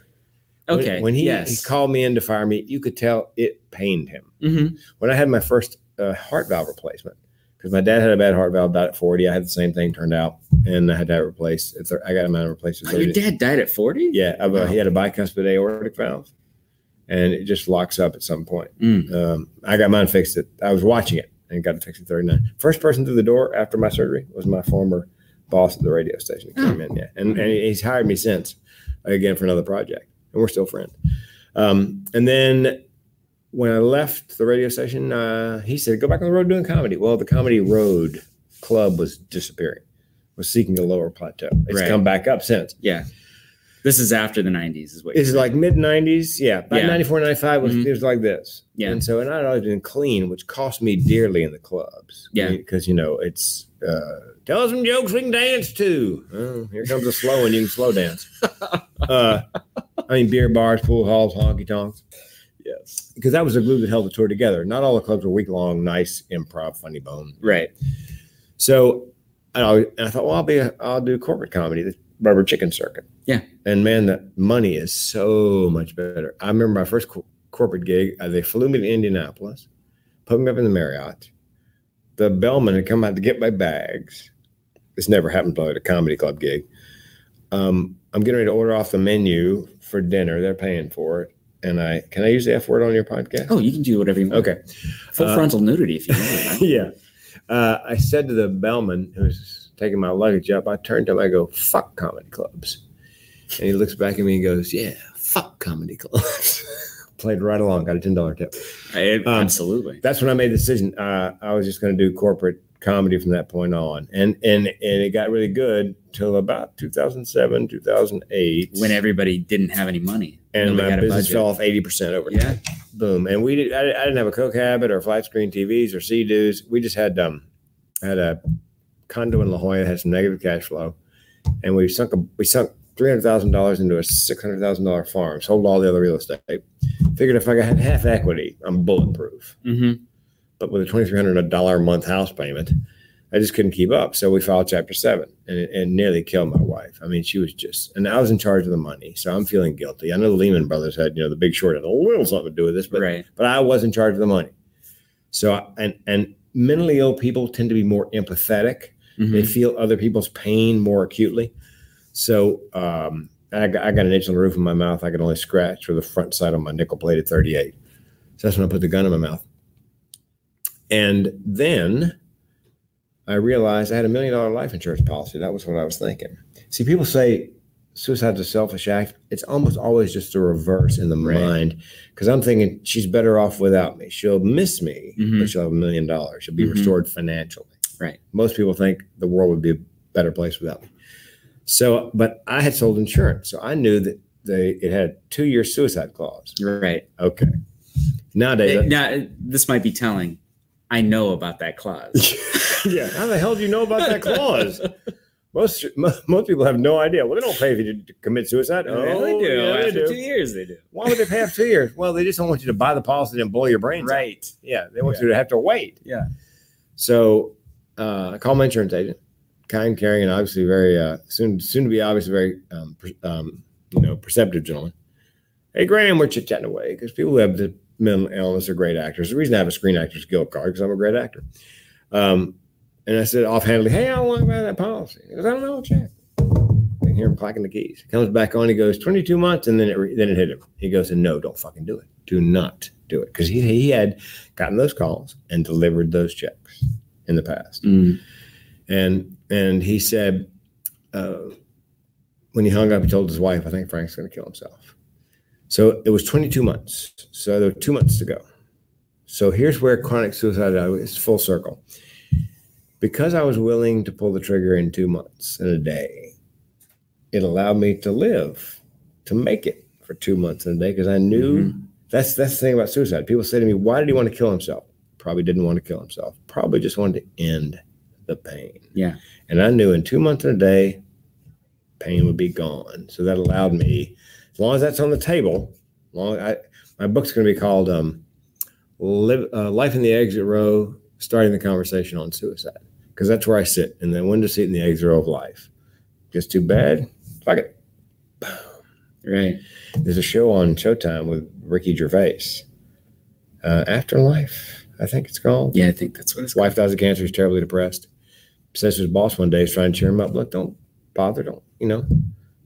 Okay. When he called me in to fire me, you could tell it pained him. Mm-hmm. When I had my first heart valve replacement, because my dad had a bad heart valve, died at 40. I had the same thing turned out, and I had that replaced. I got mine replaced. Oh, your dad died at 40? Yeah, he had a bicuspid aortic valve. And it just locks up at some point. Mm. I got mine fixed. I was watching it and got it fixed at 39. First person through the door after my surgery was my former boss at the radio station. He came in, yeah. And he's hired me since, again, for another project. And we're still friends. And then when I left the radio station, he said, go back on the road doing comedy. Well, the Comedy Road Club was disappearing, was seeking a lower plateau. It's come back up since. Yeah. This is after the 90s, is what you're saying. It's like mid-90s, yeah. By 94, 95, it was like this. Yeah. And so, and I'd always been clean, which cost me dearly in the clubs. Yeah. Because, it's, tell us some jokes we can dance to. Oh, here comes a slow one. You can slow dance. Beer bars, pool halls, honky-tonks. Yes. Because that was the glue that held the tour together. Not all the clubs were week-long, nice, improv, funny bone. Right. So, I thought, well, I'll do corporate comedy, the rubber chicken circuit. Yeah. And man, the money is so much better. I remember my first corporate gig. They flew me to Indianapolis, put me up in the Marriott. The bellman had come out to get my bags. This never happened at a comedy club gig. I'm getting ready to order off the menu for dinner. They're paying for it. And can I use the F word on your podcast? Oh, you can do whatever you want. Okay. Full frontal nudity if you want. Yeah. I said to the bellman who was taking my luggage up, I turned to him, I go, fuck comedy clubs. And he looks back at me and goes, yeah, fuck comedy clubs. Played right along, got a $10 tip. Absolutely. That's when I made the decision. I was just going to do corporate comedy from that point on. And it got really good till about 2007, 2008. When everybody didn't have any money. And my business fell off 80% overnight. Yeah. Boom. And I didn't have a Coke habit or flat screen TVs or sea-doos. We just had had a condo in La Jolla, had some negative cash flow. And we sunk $300,000 into a $600,000 farm, sold all the other real estate. Figured if I had half equity, I'm bulletproof. Mm-hmm. But with a $2,300 a month house payment, I I just couldn't keep up. So we filed Chapter 7 and nearly killed my wife. I mean, she was just, and I was in charge of the money. So I'm feeling guilty. I know the Lehman Brothers had, you know, the Big Short had a little something to do with this, but, right. But I was in charge of the money. So, and mentally ill people tend to be more empathetic. Mm-hmm. They feel other people's pain more acutely. So, I got an inch on the roof of my mouth. I could only scratch with the front side of my nickel plated 38. So that's when I put the gun in my mouth. And then I realized I had $1 million life insurance policy. That was what I was thinking. See, people say suicide's a selfish act. It's almost always just the reverse in the mind, because I'm thinking she's better off without me. She'll miss me, mm-hmm. but she'll have $1 million. She'll be mm-hmm. restored financially. Right. Most people think the world would be a better place without me. So, but I had sold insurance, so I knew that it had 2-year suicide clause. Right. Okay. Nowadays, now this might be telling. I know about that clause. Yeah. How the hell do you know about that clause? Most people have no idea. Well, they don't pay if you to commit suicide. Oh, yeah, they do. Yeah, After 2 years, they do. Why would they pay after 2 years? Well, they just don't want you to buy the policy and blow your brains out. Right. Yeah. They want you to have to wait. Yeah. So I called my insurance agent. Kind, caring, and obviously very soon to be obviously very perceptive gentleman. Hey, Graham, we're chit-chatting away because people who have the mental illness are great actors. The reason I have a Screen Actors Guild card because I'm a great actor. And I said offhandedly, "Hey, I want to buy that policy." He goes, "I don't know, check." I can hear him clacking the keys. He comes back on. He goes, "22 months," and then it hit him. He goes, "And no, don't fucking do it. Do not do it," because he had gotten those calls and delivered those checks in the past. Mm. And he said, when he hung up, he told his wife, "I think Frank's going to kill himself." So it was 22 months. So there were 2 months to go. So here's where chronic suicide is full circle. Because I was willing to pull the trigger in 2 months and a day, it allowed me to live, to make it for 2 months and a day, because I knew mm-hmm. that's the thing about suicide. People say to me, "Why did he want to kill himself?" Probably didn't want to kill himself. Probably just wanted to end the pain. Yeah. And I knew in 2 months and a day, pain would be gone. So that allowed me, as long as that's on the table, my book's going to be called Life in the Exit Row, Starting the Conversation on Suicide, because that's where I sit, in the window seat in the exit row of life. Gets too bad, fuck it. Boom. Right. There's a show on Showtime with Ricky Gervais, Afterlife, I think it's called. Yeah, I think that's what it's called. Wife dies of cancer, he's terribly depressed. Says his boss one day is trying to cheer him up. "Look, don't bother. Don't.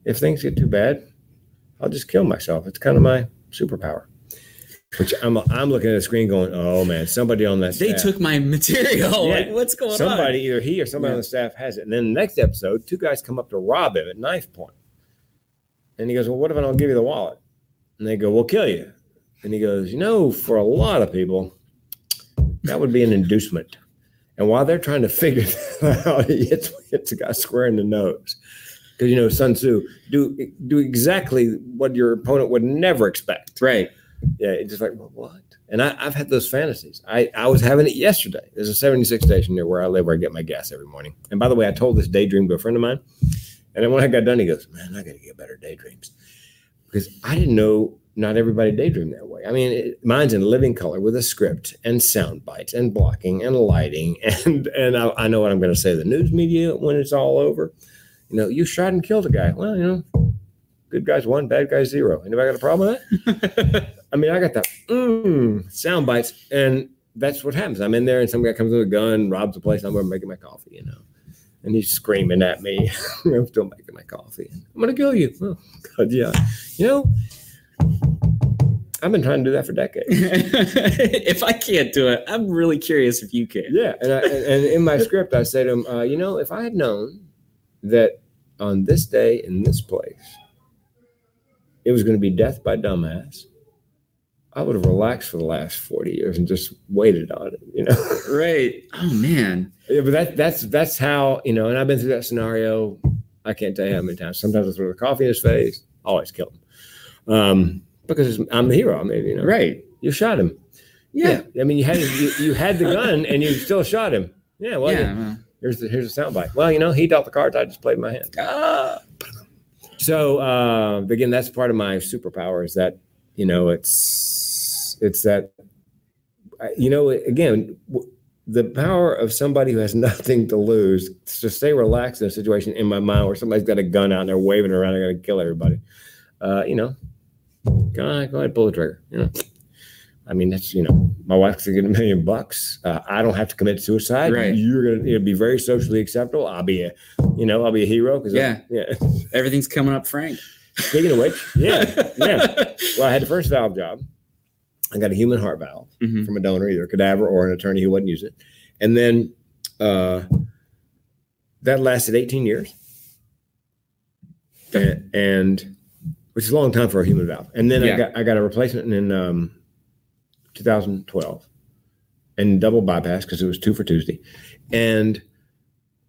If things get too bad, I'll just kill myself. It's kind of my superpower." Which I'm looking at the screen going, "Oh man, somebody on that staff. They took my material. Yeah. Like, what's going on? Somebody, either he or somebody on the staff has it." And then the next episode, two guys come up to rob him at knife point, and he goes, "Well, what if I don't give you the wallet?" And they go, "We'll kill you." And he goes, "For a lot of people, that would be an inducement." And while they're trying to figure that out, it's a guy square in the nose. Because, Sun Tzu, do exactly what your opponent would never expect. Right. Yeah, it's just like, well, what? And I've had those fantasies. I was having it yesterday. There's a 76 station near where I live where I get my gas every morning. And by the way, I told this daydream to a friend of mine. And then when I got done, he goes, "Man, I got to get better daydreams." Because I didn't know not everybody daydream that way. I mean, mine's in living color with a script and sound bites and blocking and lighting. And I know what I'm going to say to the news media when it's all over. "You shot and killed a guy." Well, good guys 1, bad guys 0. Anybody got a problem with that? I mean, I got the sound bites, and that's what happens. I'm in there, and some guy comes with a gun, robs the place. I'm making my coffee, and he's screaming at me. I'm still making my coffee. "I'm going to kill you." Oh, God, yeah. I've been trying to do that for decades. If I can't do it, I'm really curious if you can. Yeah. And in my script, I say to him, "If I had known that on this day in this place, it was going to be death by dumbass, I would have relaxed for the last 40 years and just waited on it, Right. Oh, man. Yeah, but that's how, and I've been through that scenario. I can't tell you how many times. Sometimes I throw the coffee in his face. Always kill him. Because I'm the hero, maybe. Right. You shot him. Yeah. I mean, you had the gun and you still shot him. Yeah. Well, yeah, here's the soundbite. Well, he dealt the cards. I just played my hand. Ah. So again, that's part of my superpower is that it's that again the power of somebody who has nothing to lose to stay relaxed in a situation in my mind where somebody's got a gun out and they're waving around and they're going to kill everybody. Go ahead, pull the trigger. You know, I mean, that's, you know, my wife's going to get $1 million. I don't have to commit suicide. Right. You're going to be very socially acceptable. I'll be a hero. Because everything's coming up, Frank. Speaking of which, well, I had the first valve job. I got a human heart valve from a donor, either a cadaver or an attorney who wouldn't use it. And then that lasted 18 years, and which is a long time for a human valve. And then I got a replacement in 2012 and double bypass because it was two for Tuesday. And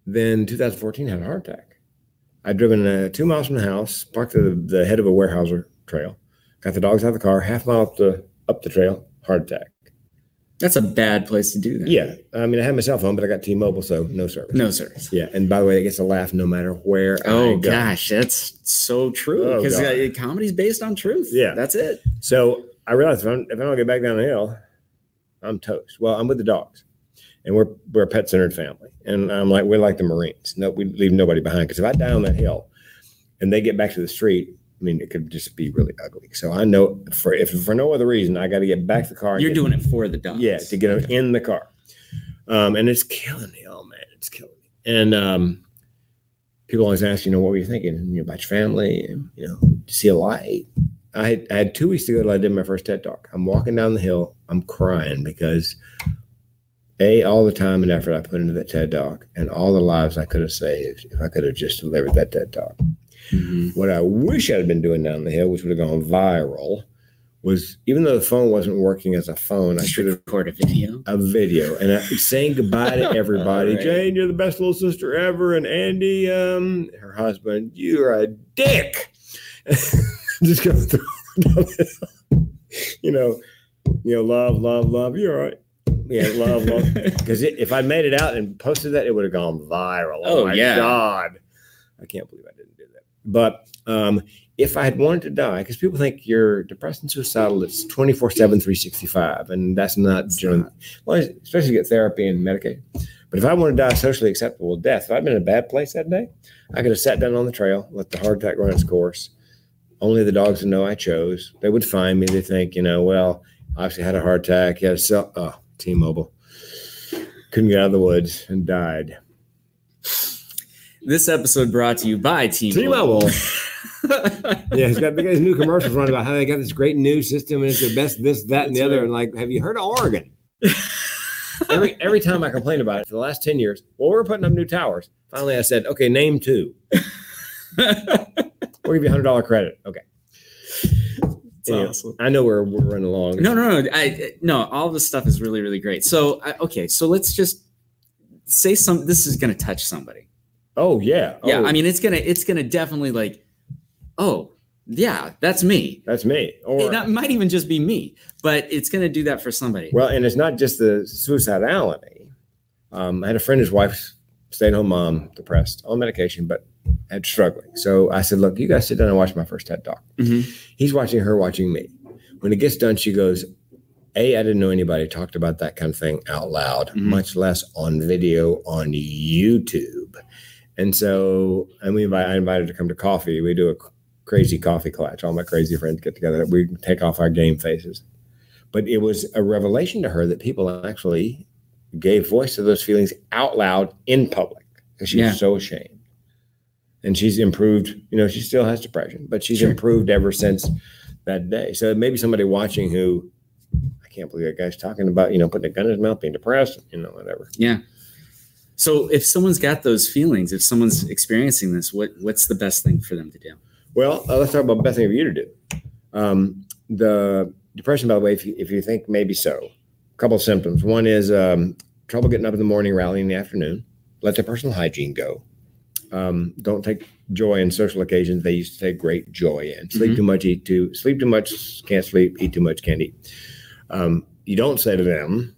then 2014 I had a heart attack. I'd driven 2 miles from the house, parked at the head of a Weyerhaeuser trail, got the dogs out of the car, half mile up the trail, heart attack. That's a bad place to do that. Yeah. I mean, I had my cell phone, but I got T-Mobile, so no service. No service. Yeah. And by the way, it gets a laugh no matter where I go. Oh, gosh. That's so true. Because comedy's based on truth. Yeah. That's it. So I realized if I don't get back down the hill, I'm toast. Well, I'm with the dogs. And we're a pet-centered family. And I'm like, we're like the Marines. No, we leave nobody behind. Because if I die on that hill and they get back to the street, I mean, it could just be really ugly. So I know if for no other reason, I got to get back to the car. You're doing it for the dogs. Yeah, to get them in the car. And it's killing me. Oh, man, it's killing me. And people always ask, you know, what were you thinking? And, you know, about your family? And, you know, did you see a light? I had 2 weeks to go till I did my first TED Talk. I'm walking down the hill. I'm crying because, A, all the time and effort I put into that TED Talk and all the lives I could have saved if I could have just delivered that TED Talk. Mm-hmm. What I wish I'd been doing down the hill, which would have gone viral, was even though the phone wasn't working as a phone, I should have recorded a video and saying goodbye to everybody. Right. Jane, you're the best little sister ever. And Andy, her husband, you're a dick. Just go through it. You know, love. You're all right. Yeah, love. Because if I made it out and posted that, it would have gone viral. Oh my God. I can't believe I didn't do that. But if I had wanted to die, because people think you're depressed and suicidal, it's 24/7, 365. And that's not generally, well, especially if you get therapy and Medicaid. But if I wanted to die socially acceptable death, if I'd been in a bad place that day, I could have sat down on the trail, let the heart attack run its course. Only the dogs would know I chose. They would find me. They think, you know, well, obviously had a heart attack. He had a T-Mobile. Couldn't get out of the woods and died. This episode brought to you by T-Mobile. Yeah, he's got these new commercials running about how they got this great new system and it's the best this, that, and the other. And like, have you heard of Oregon? Every time I complain about it for the last 10 years, well, we're putting up new towers. Finally, I said, okay, name two. We'll give you $100 credit. Okay. Anyway, awesome. I know we're running along. No. All this stuff is really, really great. So let's just say some. This is going to touch somebody. Oh yeah. Oh. Yeah. I mean, it's gonna definitely like. Oh yeah, that's me. Or that might even just be me, but it's gonna do that for somebody. Well, and it's not just the suicidality. I had a friend, his wife's stay-at-home mom, depressed, on medication, but and struggling. So I said, look, you guys sit down and watch my first TED Talk. Mm-hmm. He's watching her watching me. When it gets done, she goes, A, I didn't know anybody talked about that kind of thing out loud, much less on video on YouTube. And so I invited her to come to coffee. We do a crazy coffee clutch. All my crazy friends get together. We take off our game faces. But it was a revelation to her that people actually gave voice to those feelings out loud in public because she was so ashamed. And she's improved, you know, she still has depression, but she's improved ever since that day. So maybe somebody watching who, I can't believe that guy's talking about, you know, putting a gun in his mouth, being depressed, you know, whatever. Yeah. So if someone's got those feelings, if someone's experiencing this, what's the best thing for them to do? Well, let's talk about the best thing for you to do. The depression, by the way, if you think maybe so, a couple of symptoms. One is trouble getting up in the morning, rallying in the afternoon. Let their personal hygiene go. Don't take joy in social occasions. They used to take great joy in. Sleep too much, eat too. Sleep too much, can't sleep. Eat too much, can't eat. You don't say to them,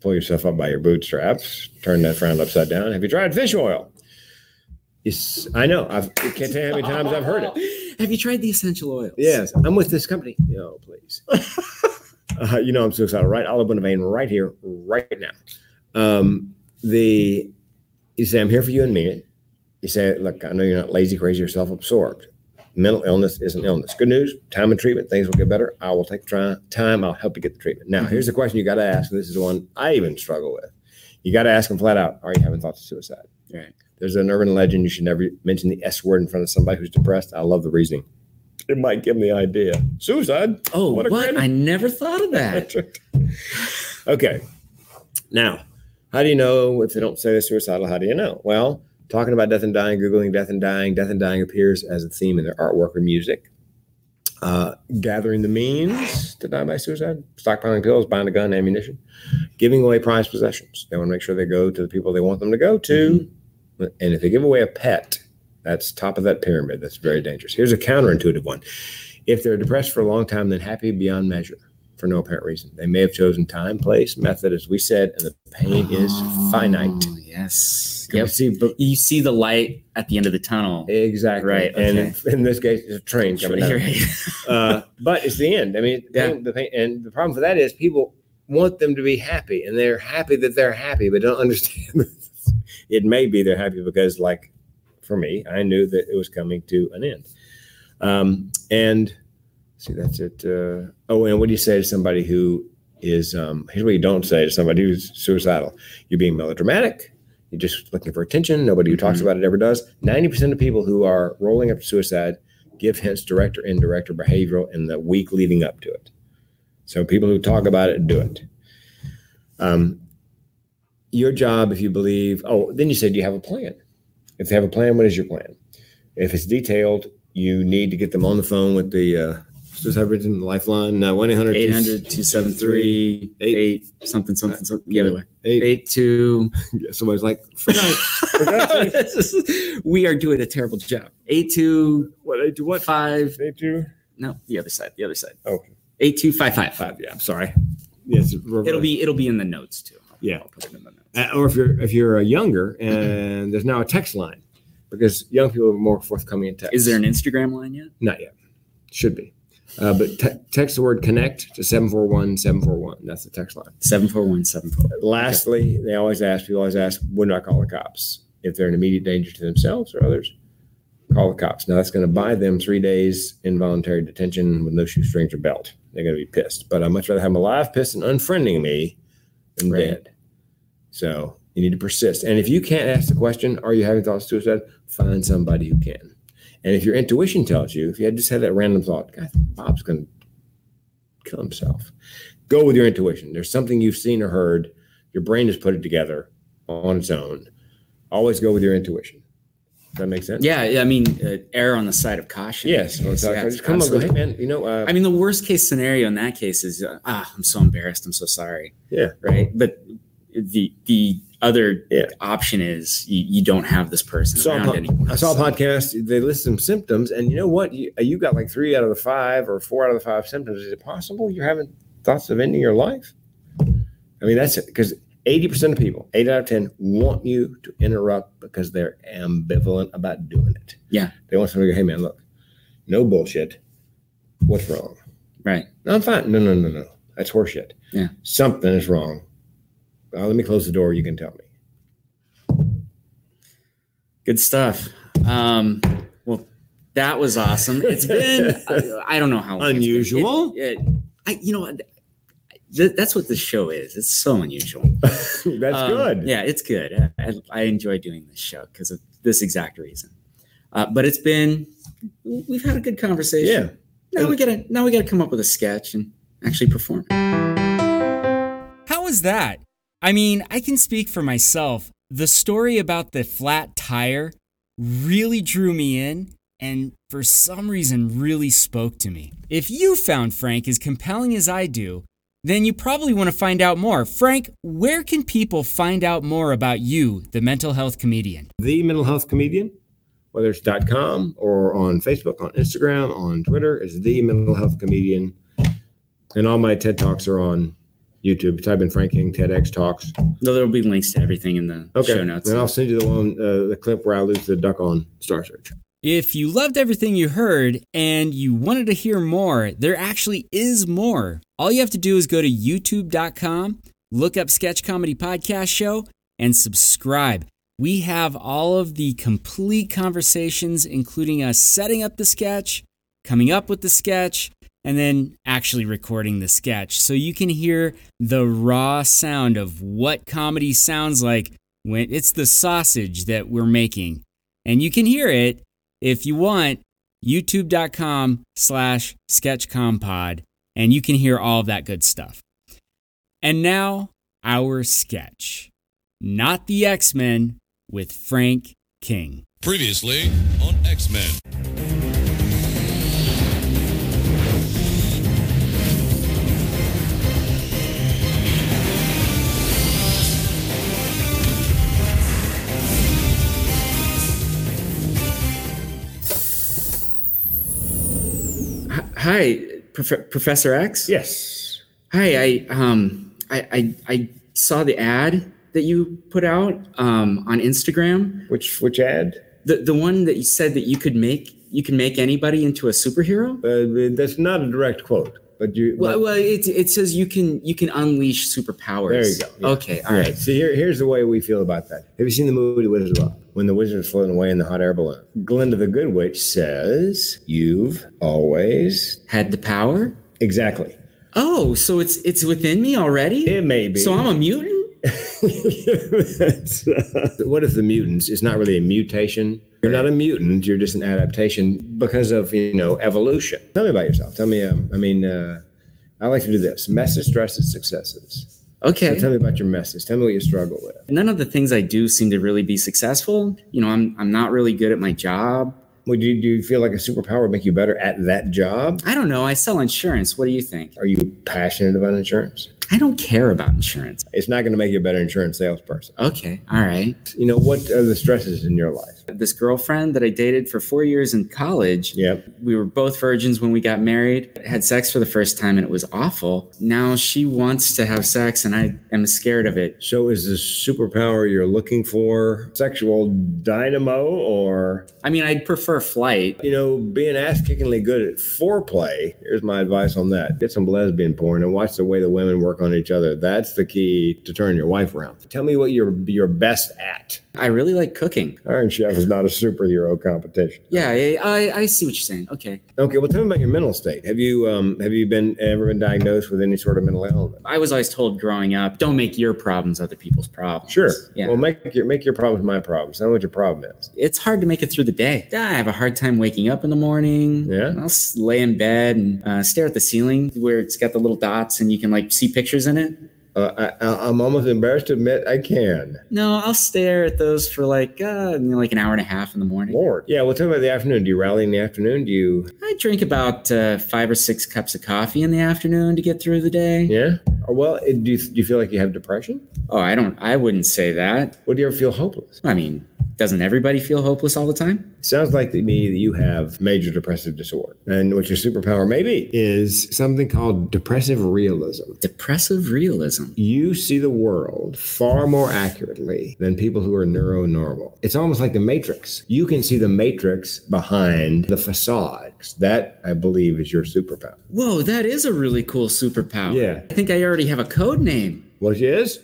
pull yourself up by your bootstraps, turn that frown upside down. Have you tried fish oil? Yes, I know. I can't tell you how many times I've heard it. Have you tried the essential oils? Yes. I'm with this company. No, please. You know I'm suicidal, right? I'll open a vein right here, right now. You say, I'm here for you in a minute. You say, look, I know you're not lazy, crazy, or self-absorbed. Mental illness is an illness. Good news, time and treatment, things will get better. I will take time. I'll help you get the treatment. Now, here's the question you got to ask. And this is the one I even struggle with. You got to ask them flat out, are you having thoughts of suicide? Right. There's an urban legend. You should never mention the S word in front of somebody who's depressed. I love the reasoning. It might give them the idea. Suicide? Oh, what? I never thought of that. Okay. Now, how do you know if they don't say they're suicidal? How do you know? Well, talking about death and dying, Googling death and dying appears as a theme in their artwork or music. Gathering the means to die by suicide, stockpiling pills, buying a gun, ammunition, giving away prized possessions. They want to make sure they go to the people they want them to go to. Mm-hmm. And if they give away a pet, that's top of that pyramid. That's very dangerous. Here's a counterintuitive one. If they're depressed for a long time, then happy beyond measure for no apparent reason. They may have chosen time, place, method, as we said, and the pain is finite. Yes. Yep. You see the light at the end of the tunnel. Exactly. Right. Okay. And in this case, it's a train coming out. Right. But it's the end. I mean, the pain, and the problem for that is people want them to be happy, and they're happy that they're happy, but don't understand. It may be they're happy because, like, for me, I knew that it was coming to an end. That's it. And what do you say to somebody who is, here's what you don't say to somebody who's suicidal. You're being melodramatic. You're just looking for attention. Nobody who talks about it ever does. 90% of people who are rolling up to suicide give hints, direct or indirect, or behavioral in the week leading up to it. So people who talk about it do it. Your job, if you believe, then you said you have a plan. If they have a plan, what is your plan? If it's detailed, you need to get them on the phone with the suicide prevention lifeline, 1-800-273-8 something. The other way. 82. Somebody's like, we are doing a terrible job. 82. What? 82 what? 5. 82. No, the other side. The other side. Oh. 8255. Yeah, I'm sorry. Yes, it'll be in the notes too. Yeah. I'll put it in the notes. Or if you're younger and there's now a text line, because young people are more forthcoming in text. Is there an Instagram line yet? Not yet. Should be. But text the word connect to 741-741. That's the text line. 741-741. Lastly, okay. They always ask, when do I call the cops? If they're in immediate danger to themselves or others, call the cops. Now, that's going to buy them 3 days involuntary detention with no shoestrings or belt. They're going to be pissed. But I'd much rather have them alive, pissed, and unfriending me than dead. So you need to persist. And if you can't ask the question, are you having thoughts of suicide? Find somebody who can. And if your intuition tells you, if you had just had that random thought, God, Bob's going to kill himself. Go with your intuition. There's something you've seen or heard. Your brain has put it together on its own. Always go with your intuition. Does that make sense? Yeah. I mean, err on the side of caution. Yes. Just come on, go, hey, man. You know, the worst case scenario in that case is, I'm so embarrassed. I'm so sorry. Yeah. Right. But the other option is you don't have this person around anymore. I saw a podcast. They list some symptoms, and you know what? You got like 3 out of the 5 or 4 out of the 5 symptoms. Is it possible you're having thoughts of ending your life? I mean, that's it. Because 80% of people, 8 out of 10, want you to interrupt because they're ambivalent about doing it. Yeah. They want somebody to go, hey, man, look, no bullshit. What's wrong? Right. No, I'm fine. No. That's horseshit. Yeah. Something is wrong. Let me close the door. You can tell me. Good stuff. Well, that was awesome. It's been, I don't know how long. Unusual. That's what this show is. It's so unusual. That's good. Yeah, it's good. I enjoy doing this show because of this exact reason. But it's been, we've had a good conversation. Yeah. Now we got to come up with a sketch and actually perform. How was that? I mean, I can speak for myself. The story about the flat tire really drew me in and for some reason really spoke to me. If you found Frank as compelling as I do, then you probably want to find out more. Frank, where can people find out more about you, the mental health comedian? The Mental Health Comedian, whether it's .com or on Facebook, on Instagram, on Twitter, is The Mental Health Comedian. And all my TED Talks are on YouTube. Type in Frank King TEDx Talks. No, there'll be links to everything in the show notes. And I'll send you the clip where I lose the duck on Star Search. If you loved everything you heard and you wanted to hear more, there actually is more. All you have to do is go to youtube.com Look up Sketch Comedy Podcast Show and subscribe. We have all of the complete conversations, including us setting up the sketch, coming up with the sketch, and then actually recording the sketch. So you can hear the raw sound of what comedy sounds like when it's the sausage that we're making. And you can hear it if you want, youtube.com/sketchcompod, and you can hear all of that good stuff. And now, our sketch. Not the X-Men, with Frank King. Previously on X-Men. Hi, Professor X? Yes. Hi, I saw the ad that you put out on Instagram. Which ad? The one that you said that you can make anybody into a superhero. That's not a direct quote, but you. It says you can unleash superpowers. There you go. Yeah. Okay, all right. So here's the way we feel about that. Have you seen the movie The Wizard of Oz? When the wizard's floating away in the hot air balloon, Glinda the Good Witch says, "You've always had the power." Exactly. Oh, so it's within me already? It may be. So I'm a mutant. What if the mutants? It's not really a mutation. You're not a mutant. You're just an adaptation because of evolution. Tell me about yourself. Tell me. I like to do this: messes, stresses, successes. Okay. So tell me about your messes. Tell me what you struggle with. None of the things I do seem to really be successful. I'm not really good at my job. Well, do you feel like a superpower would make you better at that job? I don't know. I sell insurance. What do you think? Are you passionate about insurance? I don't care about insurance. It's not going to make you a better insurance salesperson. Okay. All right. What are the stresses in your life? This girlfriend that I dated for 4 years in college. Yep. We were both virgins when we got married. I had sex for the first time and it was awful. Now she wants to have sex and I am scared of it. So is this superpower you're looking for sexual dynamo or? I'd prefer flight. Being ass-kickingly good at foreplay. Here's my advice on that. Get some lesbian porn and watch the way the women work on each other. That's the key to turn your wife around. Tell me what you're best at. I really like cooking. Iron Chef is not a superhero competition. Yeah, I see what you're saying. Okay. Okay, well, tell me about your mental state. Have you ever been diagnosed with any sort of mental illness? I was always told growing up, don't make your problems other people's problems. Sure. Yeah. Well, make your problems my problems. I know what your problem is. It's hard to make it through the day. I have a hard time waking up in the morning. Yeah. I'll lay in bed and stare at the ceiling where it's got the little dots and you can see pictures in it. I'm almost embarrassed to admit I can. No, I'll stare at those for an hour and a half in the morning. Lord. Yeah, well, tell me about the afternoon. Do you rally in the afternoon? I drink about 5 or 6 cups of coffee in the afternoon to get through the day. Yeah? Well, do you feel like you have depression? Oh, I wouldn't say that. Well, do you ever feel hopeless? Doesn't everybody feel hopeless all the time? Sounds like to me that you have major depressive disorder. And what your superpower may be is something called depressive realism. Depressive realism? You see the world far more accurately than people who are neuronormal. It's almost like the Matrix. You can see the Matrix behind the facade. That, I believe, is your superpower. Whoa, that is a really cool superpower. Yeah. I think I already have a code name. Which is?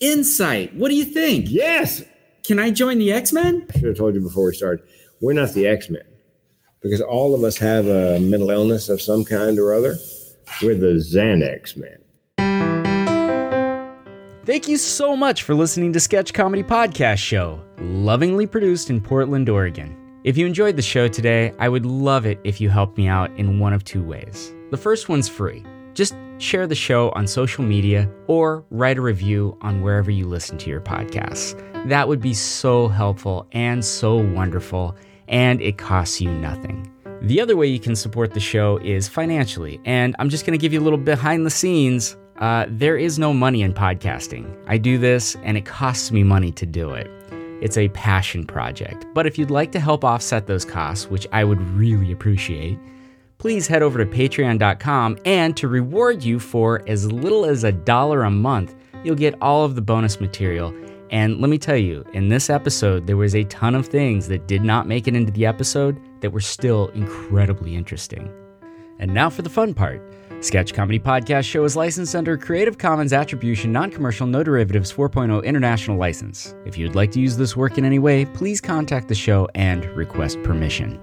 Insight. What do you think? Yes! Can I join the X-Men? I should have told you before we started. We're not the X-Men because all of us have a mental illness of some kind or other. We're the Xanax Men. Thank you so much for listening to Sketch Comedy Podcast Show, lovingly produced in Portland, Oregon. If you enjoyed the show today, I would love it if you helped me out in one of two ways. The first one's free. Just share the show on social media or write a review on wherever you listen to your podcasts. That would be so helpful and so wonderful, and it costs you nothing. The other way you can support the show is financially, and I'm just going to give you a little behind the scenes. There is no money in podcasting. I do this, and it costs me money to do it. It's a passion project, but if you'd like to help offset those costs, which I would really appreciate, please head over to patreon.com, and to reward you for as little as $1 a month, you'll get all of the bonus material. And let me tell you, in this episode, there was a ton of things that did not make it into the episode that were still incredibly interesting. And now for the fun part. Sketch Comedy Podcast Show is licensed under a Creative Commons Attribution Non-Commercial No Derivatives 4.0 International License. If you'd like to use this work in any way, please contact the show and request permission.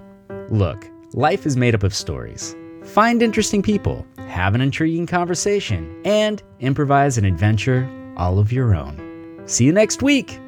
Look, life is made up of stories. Find interesting people, have an intriguing conversation, and improvise an adventure all of your own. See you next week!